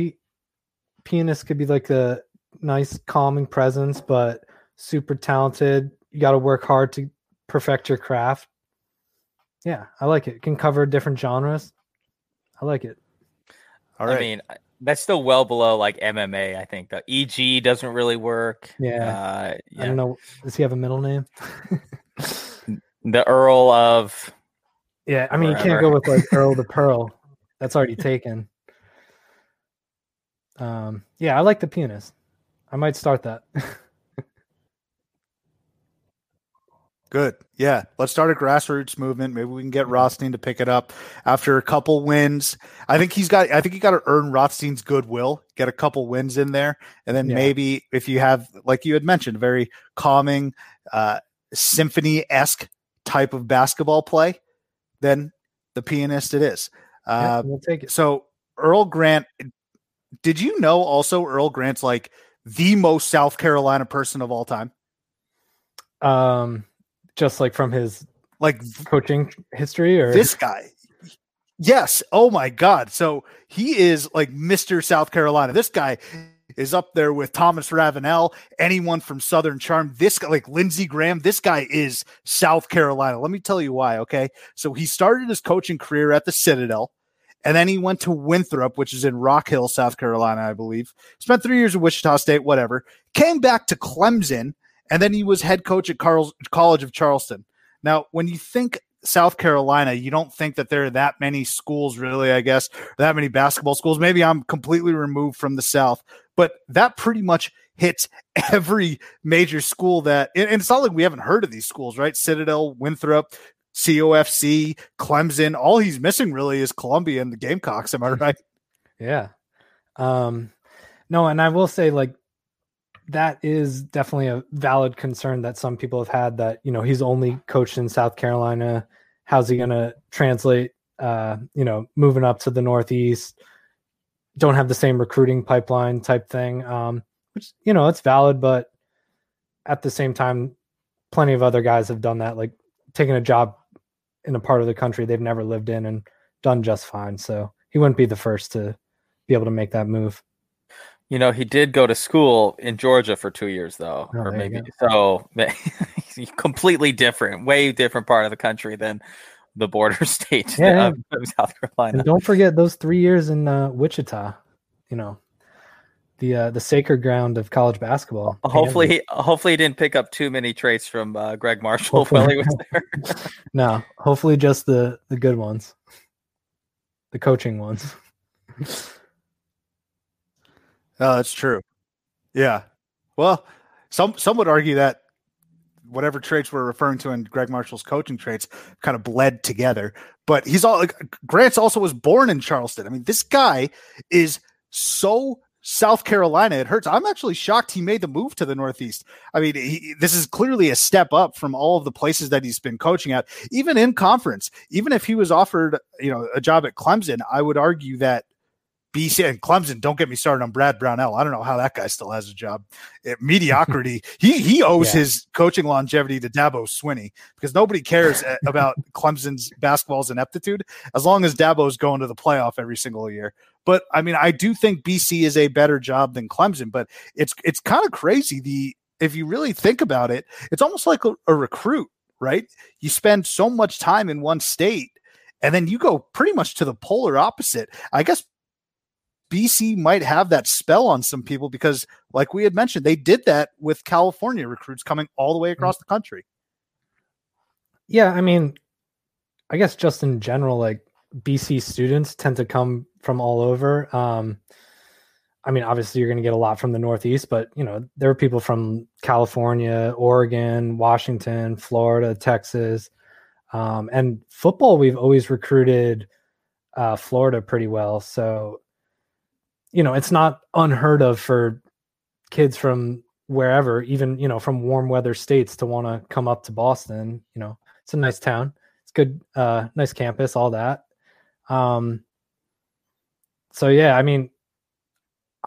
pianist could be like a nice calming presence, but super talented. You got to work hard to perfect your craft. Yeah, I like it. It can cover different genres. I like it. All right. I mean, that's still well below like MMA. I think the EG doesn't really work. I don't know. Does he have a middle name? The Earl of. Yeah, I mean, you can't go with like Earl the Pearl. That's already taken. Yeah, I like The Pianist. I might start that. Good. Yeah. Let's start a grassroots movement. Maybe we can get Rothstein to pick it up after a couple wins. I think you got to earn Rothstein's goodwill, get a couple wins in there. And then maybe if you have, like you had mentioned, very calming, symphony-esque type of basketball play, then The Pianist it is. We'll take it. So Earl Grant, did you know also Earl Grant's like the most South Carolina person of all time? Just like from his like coaching history or this guy? Yes. Oh my God. So he is like Mr. South Carolina. This guy is up there with Thomas Ravenel, anyone from Southern Charm, this guy, like Lindsey Graham. This guy is South Carolina. Let me tell you why. Okay. So he started his coaching career at the Citadel. And then he went to Winthrop, which is in Rock Hill, South Carolina, I believe. Spent 3 years at Wichita State, whatever. Came back to Clemson, and then he was head coach at College of Charleston. Now, when you think South Carolina, you don't think that there are that many schools, really, I guess, that many basketball schools. Maybe I'm completely removed from the South, but that pretty much hits every major school that – and it's not like we haven't heard of these schools, right? Citadel, Winthrop, COFC, Clemson. All he's missing really is Columbia and the Gamecocks. Am I right? Yeah. No, and I will say like that is definitely a valid concern that some people have had that, you know, he's only coached in South Carolina. How's he going to translate, moving up to the Northeast? don't have the same recruiting pipeline type thing, which, you know, it's valid, but at the same time, plenty of other guys have done that, like taking a job in a part of the country they've never lived in and done just fine. So he wouldn't be the first to be able to make that move. You know, he did go to school in Georgia for 2 years, though, or maybe so. Completely different, way different part of the country than the border state, South Carolina. And don't forget those 3 years in Wichita. You know, the sacred ground of college basketball. Hopefully, he didn't pick up too many traits from Greg Marshall while he was there. No, hopefully just the good ones, the coaching ones. No, that's true. Yeah. Well, some would argue that whatever traits we're referring to in Greg Marshall's coaching traits kind of bled together. But Grant's also was born in Charleston. I mean, this guy is so South Carolina, it hurts. I'm actually shocked he made the move to the Northeast. I mean, this is clearly a step up from all of the places that he's been coaching at, even in conference. Even if he was offered, you know, a job at Clemson, I would argue that BC and Clemson, don't get me started on Brad Brownell. I don't know how that guy still has a job. Mediocrity. He owes his coaching longevity to Dabo Swinney, because nobody cares about Clemson's basketball's ineptitude as long as Dabo's going to the playoff every single year. But I mean, I do think BC is a better job than Clemson, but it's kind of crazy. If you really think about it, it's almost like a recruit, right? You spend so much time in one state and then you go pretty much to the polar opposite. I guess BC might have that spell on some people because, like we had mentioned, they did that with California recruits coming all the way across the country. Yeah, I mean, I guess just in general, like BC students tend to come from all over. I mean, obviously you're going to get a lot from the Northeast, but, you know, there are people from California, Oregon, Washington, Florida, Texas. And football, we've always recruited Florida pretty well. So, you know, it's not unheard of for kids from wherever, even, you know, from warm weather states to want to come up to Boston. You know, it's a nice town. It's good, nice campus, all that. So, yeah, I mean,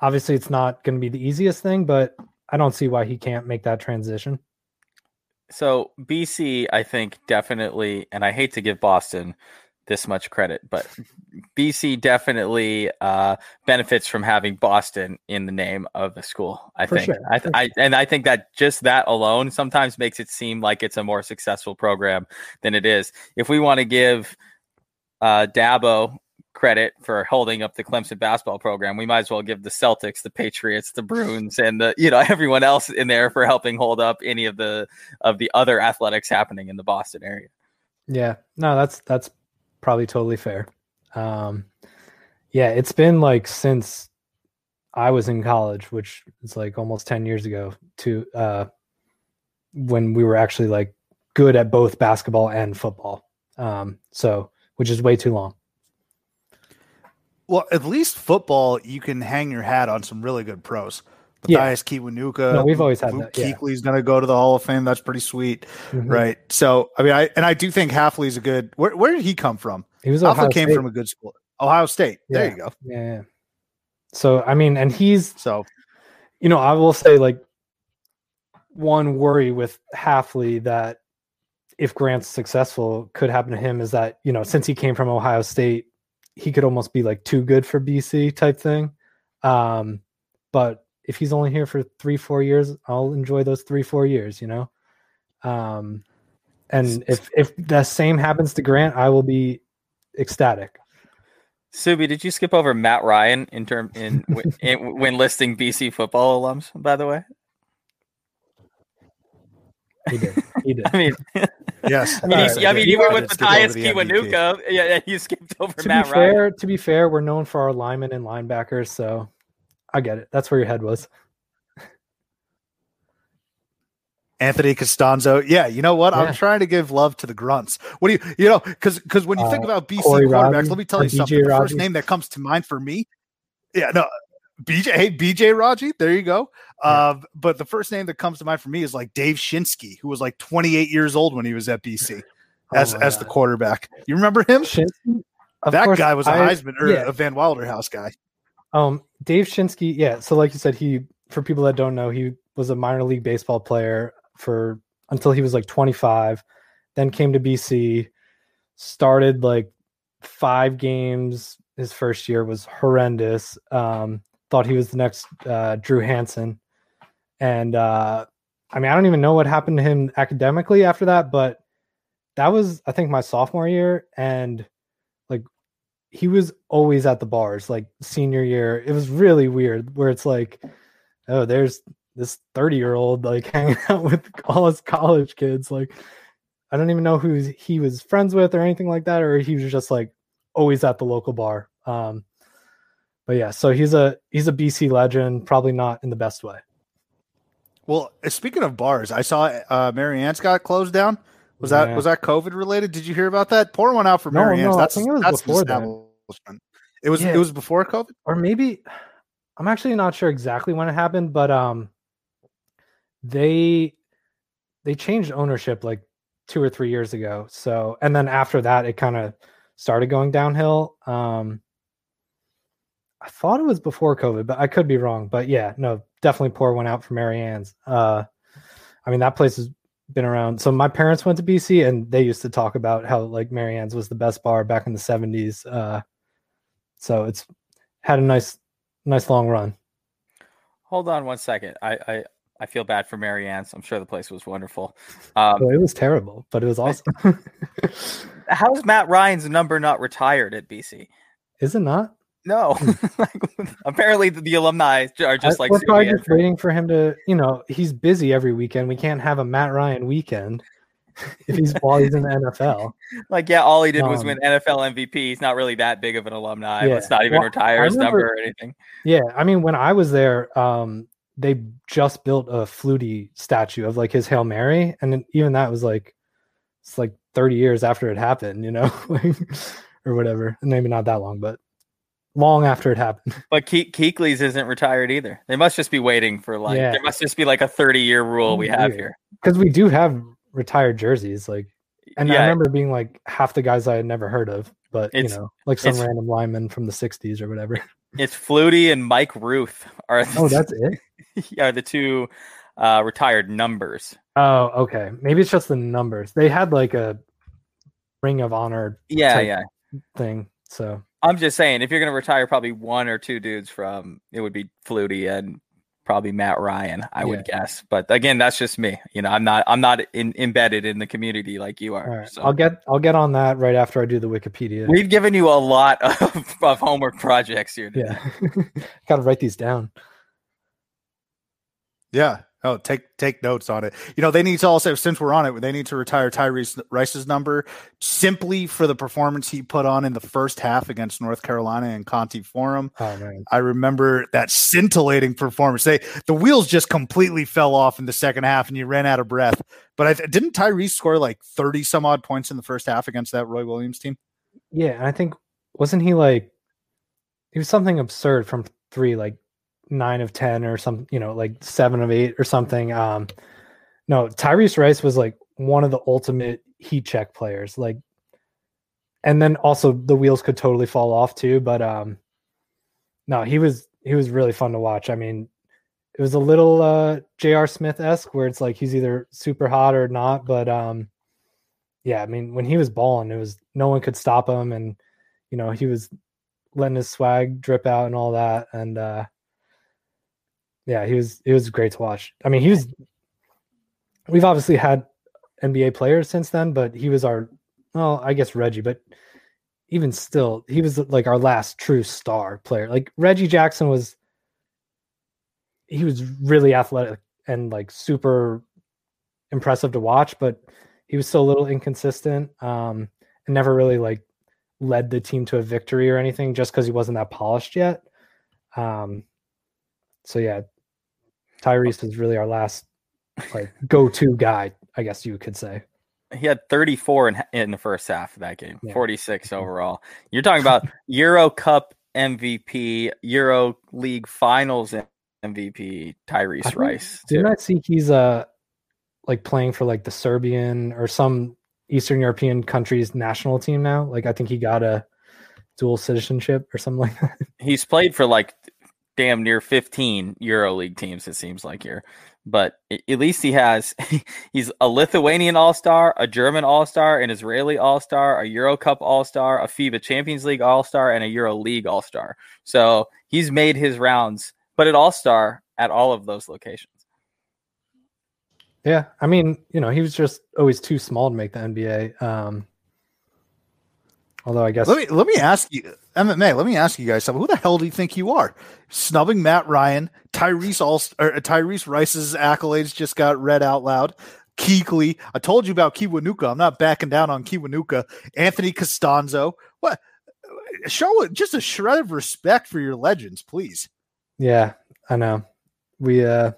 obviously it's not going to be the easiest thing, but I don't see why he can't make that transition. So BC, I think definitely, and I hate to give Boston this much credit, but BC definitely benefits from having Boston in the name of the school. I think that just that alone sometimes makes it seem like it's a more successful program than it is. If we want to give Dabo credit for holding up the Clemson basketball program, we might as well give the Celtics, the Patriots, the Bruins, and the, you know, everyone else in there for helping hold up any of the other athletics happening in the Boston area. Yeah, no, that's probably totally fair. Yeah, it's been like since I was in college, which is like almost 10 years ago, to when we were actually like good at both basketball and football. So, which is way too long. Well, at least football, you can hang your hat on some really good pros. Matthias Kiwanuka. No, we've always had Luke that. Yeah. Kuechly's going to go to the Hall of Fame. That's pretty sweet, right? So, I mean, I do think Halfley's a good. Where did he come from? He was Halfley came from a good school, Ohio State. Yeah. There you go. Yeah. So I mean, and he's so. You know, I will say like one worry with Halfley that if Grant's successful, could happen to him is that, you know, since he came from Ohio State, he could almost be like too good for BC type thing, but if he's only here for 3-4 years, I'll enjoy those 3-4 years, you know? And if the same happens to Grant, I will be ecstatic. Subi, did you skip over Matt Ryan when listing BC football alums, by the way? He did. I mean, yes. I mean, you were with Matthias Kiwanuka. Yeah, you skipped over Matt Ryan. To be fair, we're known for our linemen and linebackers, so I get it. That's where your head was. Anthony Costanzo. Yeah, you know what? Yeah. I'm trying to give love to the grunts. What do you know, because when you think about BC Corey quarterbacks, Robbie, let me tell you something. The first name that comes to mind for me. Yeah, no. BJ Raji, there you go. But the first name that comes to mind for me is like Dave Shinsky, who was like 28 years old when he was at BC as the quarterback. You remember him? That guy was a Heisman or a Van Wilder House guy. Dave Shinsky, yeah. So like you said, he, for people that don't know, he was a minor league baseball player for until he was like 25, then came to BC, started like 5 games. His first year was horrendous. Thought he was the next Drew Hansen. And I mean, I don't even know what happened to him academically after that, but that was, I think, my sophomore year. And like, he was always at the bars, like senior year. It was really weird where it's like, oh, there's this 30-year-old like hanging out with all his college kids. Like, I don't even know who he was friends with or anything like that. Or he was just like always at the local bar. But yeah, so he's a BC legend, probably not in the best way. Well, speaking of bars, I saw Mary Ann's got closed down. Was that COVID related? Did you hear about that? Pour one out for Mary Ann's. No, that's, I think it was before that. It was before COVID, or maybe I'm actually not sure exactly when it happened, but they changed ownership like 2 or 3 years ago. So, and then after that, it kind of started going downhill. I thought it was before COVID, but I could be wrong. But yeah, no, definitely pour one out for Mary Ann's. I mean, that place has been around. So my parents went to BC, and they used to talk about how like Mary Ann's was the best bar back in the 70s. So it's had a nice long run. Hold on one second. I feel bad for Mary Ann's. I'm sure the place was wonderful. It was terrible, but it was awesome. How's Matt Ryan's number not retired at BC? Is it not? No, apparently the alumni are just like, we're probably just waiting for him to, you know, he's busy every weekend. We can't have a Matt Ryan weekend if he's while he's in the NFL. Like, yeah, all he did was win NFL MVP. He's not really that big of an alumni. Yeah. It's not even retire his number or anything. Yeah, I mean, when I was there, they just built a Flutie statue of like his Hail Mary, and then even that was like, it's like 30 years after it happened, you know, or whatever. And maybe not that long, but long after it happened. But Keekly's isn't retired either. They must just be waiting for like, there must just be like a 30-year rule we have here. Because we do have retired jerseys. Like, and I remember being like half the guys I had never heard of, but you know, like some random lineman from the 60s or whatever. It's Flutie and Mike Ruth are that's it. Are the two retired numbers. Oh, okay. Maybe it's just the numbers. They had like a Ring of Honor thing. So I'm just saying, if you're going to retire probably 1 or 2 dudes from, it would be Flutie and probably Matt Ryan, I would guess. But again, that's just me. You know, I'm not embedded in the community like you are. Right. So I'll get on that right after I do the Wikipedia. We've given you a lot of homework projects here today. Yeah. Got to write these down. Yeah. Oh, take notes on it. You know, they need to also, since we're on it, they need to retire Tyrese Rice's number simply for the performance he put on in the first half against North Carolina and Conti Forum. Oh, man. I remember that scintillating performance. The wheels just completely fell off in the second half, and you ran out of breath. But didn't Tyrese score like 30 some odd points in the first half against that Roy Williams team? Yeah, and I think wasn't he like, it was something absurd from 3, like 9 of 10 or some, you know, like 7 of 8 or something. No, Tyrese Rice was like one of the ultimate heat check players. Like, and then also the wheels could totally fall off too. But no, he was really fun to watch. I mean, it was a little J.R. Smith-esque where it's like he's either super hot or not. But yeah, I mean, when he was balling, it was no one could stop him, and you know, he was letting his swag drip out and all that, and yeah, it was great to watch. I mean, we've obviously had NBA players since then, but he was I guess Reggie, but even still, he was like our last true star player. Like Reggie Jackson he was really athletic and like super impressive to watch, but he was still a little inconsistent, and never really like led the team to a victory or anything just because he wasn't that polished yet. So yeah, Tyrese was really our last like go-to guy, I guess you could say. He had 34 in the first half of that game, 46 overall. You're talking about Euro Cup MVP, Euro League Finals MVP, Tyrese Rice. Didn't I see he's like playing for like the Serbian or some Eastern European country's national team now? Like I think he got a dual citizenship or something like that. He's played for like damn near 15 EuroLeague teams, it seems like here. But at least he has – he's a Lithuanian All-Star, a German All-Star, an Israeli All-Star, a Euro Cup All-Star, a FIBA Champions League All-Star, and a EuroLeague All-Star. So he's made his rounds, but an All-Star at all of those locations. Yeah, I mean, you know, he was just always too small to make the NBA. Although I guess let me ask you, MMA, let me ask you guys something. Who the hell do you think you are? Snubbing Matt Ryan, Tyrese Rice's accolades just got read out loud. Kuechly, I told you about Kiwanuka. I'm not backing down on Kiwanuka. Anthony Costanzo, what? Show just a shred of respect for your legends, please. Yeah, I know. We I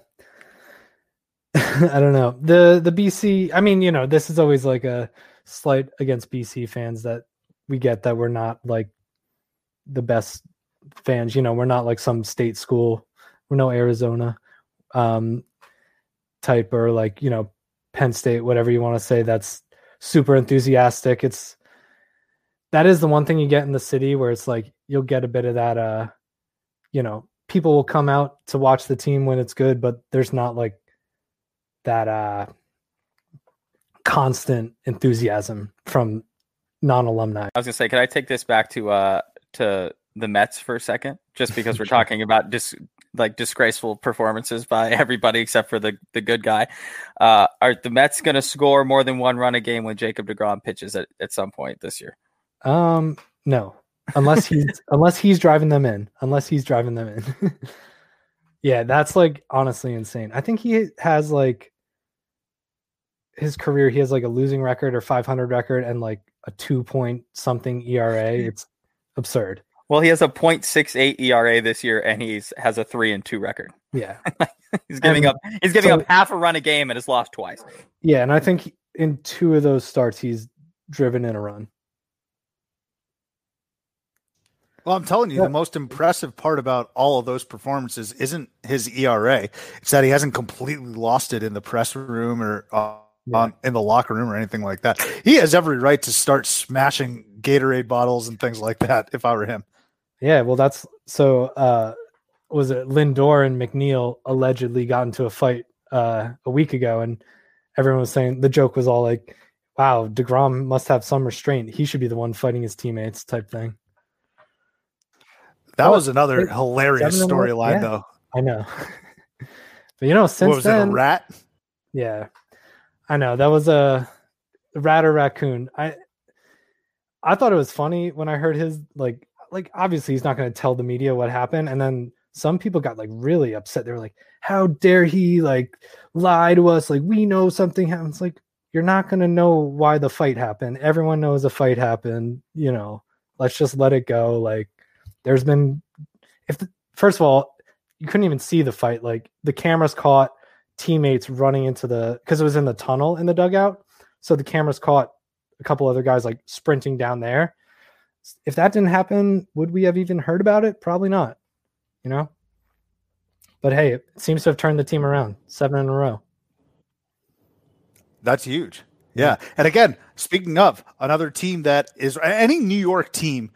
don't know. The BC, I mean, you know, this is always like a slight against BC fans that we get that we're not like the best fans, you know, we're not like some state school, we're no Arizona type or like, you know, Penn State, whatever you want to say, that's super enthusiastic. That is the one thing you get in the city where it's like, you'll get a bit of that, you know, people will come out to watch the team when it's good, but there's not like that constant enthusiasm from non-alumni. I was gonna say, can I take this back to the Mets for a second, just because we're talking about disgraceful performances by everybody except for the good guy. Are the Mets gonna score more than one run a game when Jacob deGrom pitches at some point this year? No, unless he's driving them in. Yeah, that's like honestly insane. I think he has like his career, he has like a losing record or .500 record and like a 2-point-something ERA. It's absurd. Well, he has a .68 ERA this year, and he has a 3-2 record. Yeah, he's giving up half a run a game and has lost twice. Yeah, and I think in two of those starts, he's driven in a run. Well, I'm telling you, The most impressive part about all of those performances isn't his ERA. It's that he hasn't completely lost it in the press room or in the locker room or anything like that. He has every right to start smashing Gatorade bottles and things like that if I were him. Yeah, well, that's so. Was it Lindor and McNeil allegedly got into a fight a week ago, and everyone was saying the joke was all like, wow, DeGrom must have some restraint. He should be the one fighting his teammates type thing. That was another hilarious storyline, though. I know. But, you know, since it, a rat? Yeah. I know. That was a rat or raccoon. I thought it was funny when I heard his, like obviously he's not going to tell the media what happened. And then some people got, like, really upset. They were like, how dare he, like, lie to us? Like, we know something happened. It's like, you're not going to know why the fight happened. Everyone knows a fight happened. You know, let's just let it go. Like, there's been, first of all, you couldn't even see the fight. Like the cameras caught teammates running into because it was in the tunnel in the dugout. So the cameras caught a couple other guys like sprinting down there. If that didn't happen, would we have even heard about it? Probably not, you know, but hey, it seems to have turned the team around 7 in a row. That's huge. Yeah. And again, speaking of another team that is any New York team,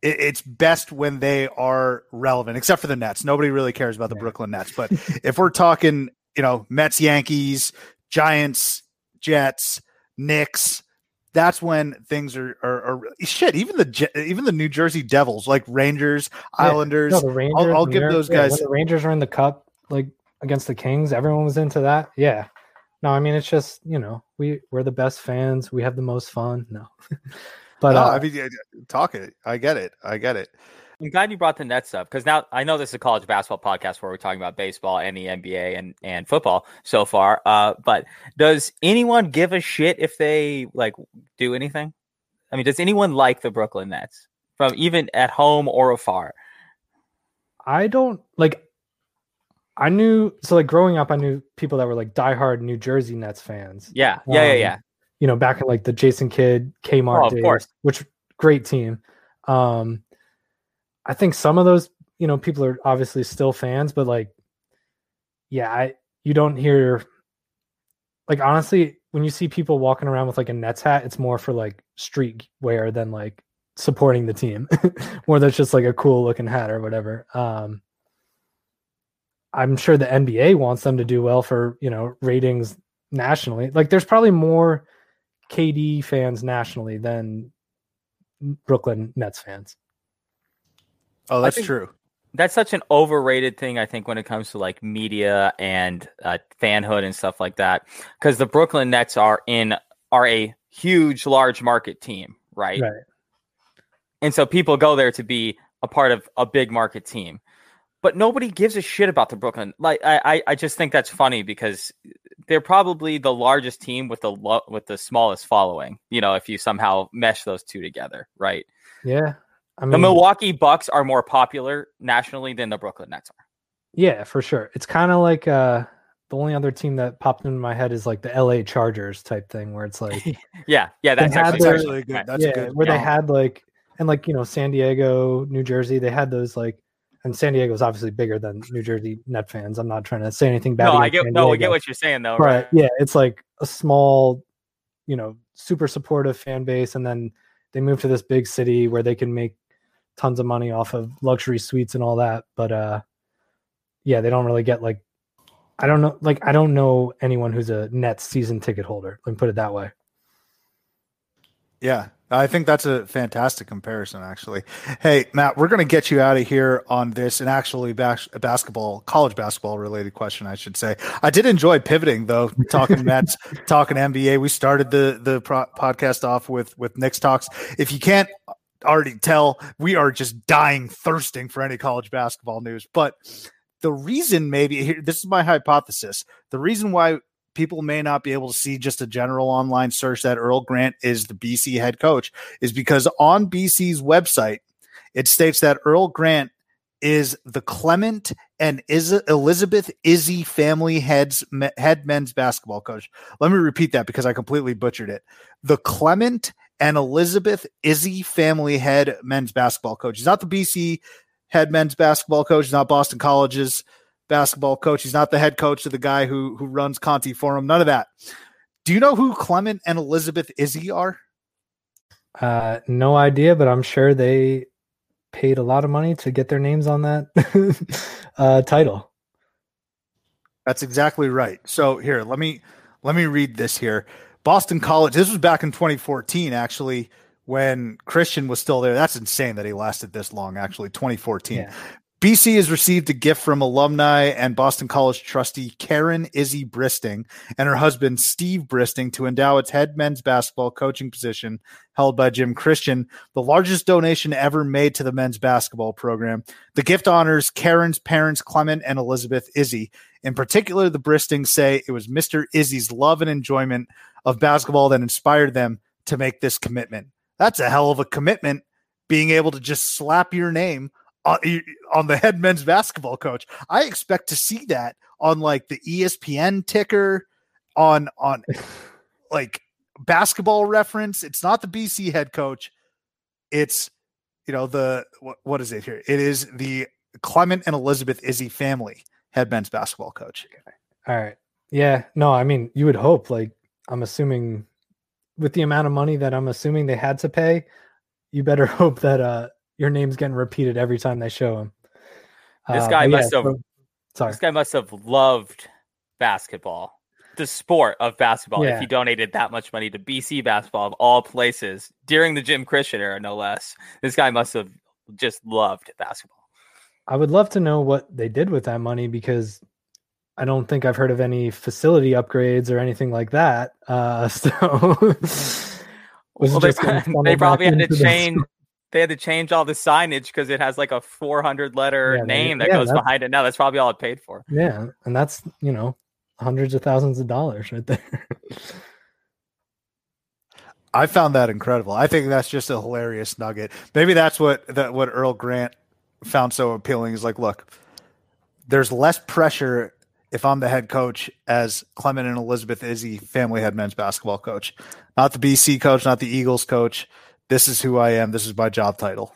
it's best when they are relevant, except for the Nets. Nobody really cares about the Brooklyn Nets. But if we're talking, you know, Mets, Yankees, Giants, Jets, Knicks, that's when things are shit. Even the New Jersey Devils, like Rangers, Islanders. No, the Rangers, I'll give those guys. When the Rangers are in the cup, like against the Kings, everyone was into that. Yeah. No, I mean, it's just, you know, we're the best fans. We have the most fun. No. But I mean, talk it. I get it. I'm glad you brought the Nets up because now I know this is a college basketball podcast where we're talking about baseball and the NBA and football so far. But does anyone give a shit if they like do anything? I mean, does anyone like the Brooklyn Nets from even at home or afar? I don't like. I knew so like growing up, I knew people that were like diehard New Jersey Nets fans. Yeah. You know, back in like the Jason Kidd, Kmart days, course. Which great team. I think some of those, you know, people are obviously still fans, but like, yeah, you don't hear like, honestly, when you see people walking around with like a Nets hat, it's more for like street wear than like supporting the team, or that's just like a cool looking hat or whatever. I'm sure the NBA wants them to do well for, you know, ratings nationally. Like there's probably more KD fans nationally than Brooklyn Nets fans. Oh, that's true. That's such an overrated thing, I think, when it comes to like media and fanhood and stuff like that, because the Brooklyn Nets are a huge, large market team, right? Right. And so people go there to be a part of a big market team, but nobody gives a shit about the Brooklyn. Like I just think that's funny because they're probably the largest team with the smallest following. You know, if you somehow mesh those two together, right? Yeah. I mean, the Milwaukee Bucks are more popular nationally than the Brooklyn Nets are. Yeah, for sure. It's kind of like the only other team that popped into my head is like the LA Chargers type thing, where it's like, yeah, that's actually good. That's good. Where they had like, and like, you know, San Diego, New Jersey, they had those like, and San Diego is obviously bigger than New Jersey Net fans. I'm not trying to say anything bad. No, I get what you're saying though. Right? Yeah, it's like a small, you know, super supportive fan base, and then they move to this big city where they can make tons of money off of luxury suites and all that. But yeah, they don't really get like, I don't know anyone who's a Nets season ticket holder. Let me put it that way. Yeah, I think that's a fantastic comparison, actually. Hey, Matt, we're going to get you out of here on this, and actually college basketball related question, I should say. I did enjoy pivoting though, talking Mets, talking NBA. We started the podcast off with Knicks Talks. If you can't already tell, we are just thirsting for any college basketball news. But the reason, maybe this is my hypothesis, the reason why people may not be able to see just a general online search that Earl Grant is the BC head coach is because on BC's website it states that Earl Grant is the Clement and Elizabeth Izzy family head men's basketball coach. Let me repeat that because I completely butchered it. The Clement and Elizabeth Izzy family head men's basketball coach. He's not the BC head men's basketball coach. He's not Boston College's basketball coach. He's not the head coach of the guy who runs Conti Forum. None of that. Do you know who Clement and Elizabeth Izzy are? No idea, but I'm sure they paid a lot of money to get their names on that title. That's exactly right. So here, let me read this here. Boston College, this was back in 2014, actually, when Christian was still there. That's insane that he lasted this long, actually, 2014. Yeah. BC has received a gift from alumni and Boston College trustee Karen Izzy Bristing and her husband, Steve Bristing, to endow its head men's basketball coaching position held by Jim Christian, the largest donation ever made to the men's basketball program. The gift honors Karen's parents, Clement and Elizabeth Izzy. In particular, the Bristings say it was Mr. Izzy's love and enjoyment of basketball that inspired them to make this commitment. That's a hell of a commitment, being able to just slap your name on the head men's basketball coach. I expect to see that on like the ESPN ticker, on like Basketball Reference. It's not the BC head coach. It's, you know, what is it here? It is the Clement and Elizabeth Izzy family head men's basketball coach. All right. Yeah. No, I mean, you would hope, like, I'm assuming with the amount of money that I'm assuming they had to pay, you better hope that your name's getting repeated every time they show him. This guy must have loved basketball, the sport of basketball. Yeah. If he donated that much money to BC basketball of all places during the Jim Christian era, no less, this guy must have just loved basketball. I would love to know what they did with that money, because I don't think I've heard of any facility upgrades or anything like that. They probably had to change. They had to change all the signage because it has like a 400 letter name that goes behind it now. That's probably all it paid for. Yeah. And that's, you know, hundreds of thousands of dollars right there. I found that incredible. I think that's just a hilarious nugget. Maybe that's what Earl Grant found so appealing. He's like, look, there's less pressure if I'm the head coach as Clement and Elizabeth Izzy family head men's basketball coach, not the BC coach, not the Eagles coach. This is who I am. This is my job title.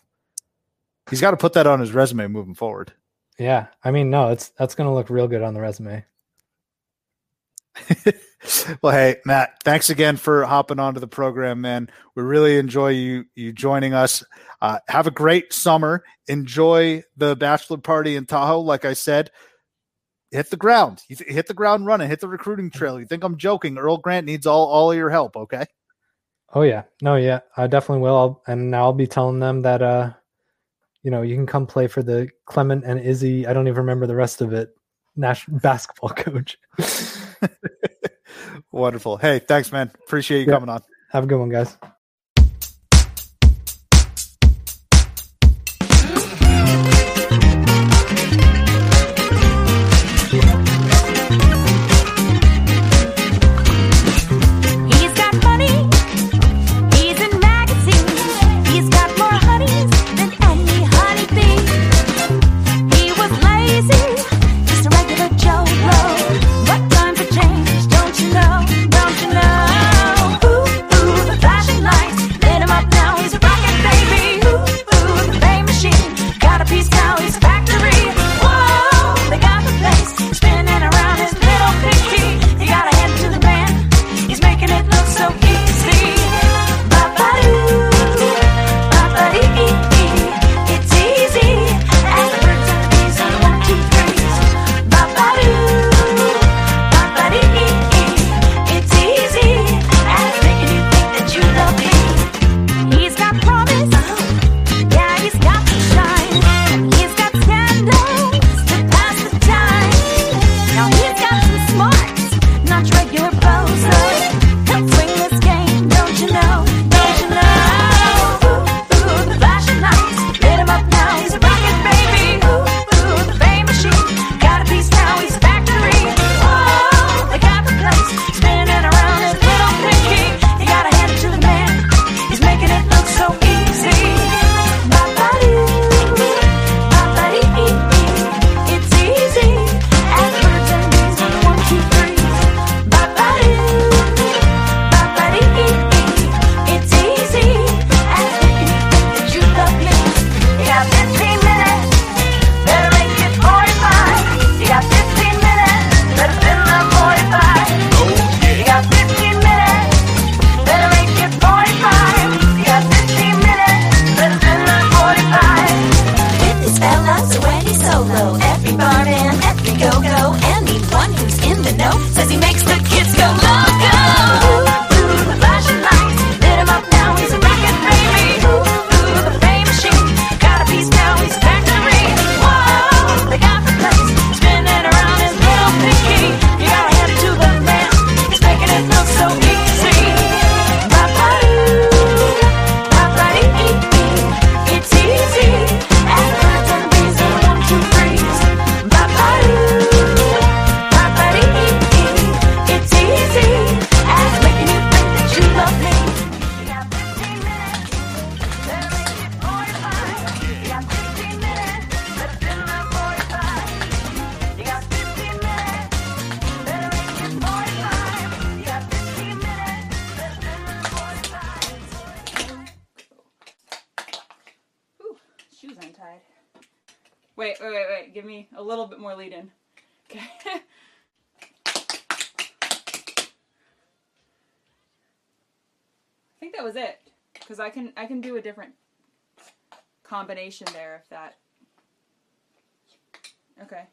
He's got to put that on his resume moving forward. Yeah. I mean, no, that's going to look real good on the resume. Well, hey, Matt, thanks again for hopping onto the program, man. We really enjoy you joining us. Have a great summer. Enjoy the bachelor party in Tahoe. Like I said, hit the ground. You hit the ground running. Hit the recruiting trail. You think I'm joking? Earl Grant needs all of your help, okay? Oh, yeah. No, yeah. I definitely will. I'll be telling them that, you can come play for the Clement and Izzy. I don't even remember the rest of it. National basketball coach. Wonderful. Hey, thanks, man. Appreciate you coming on. Have a good one, guys. Wait. Give me a little bit more lead in. Okay. I think that was it, because I can do a different combination there if that. Okay.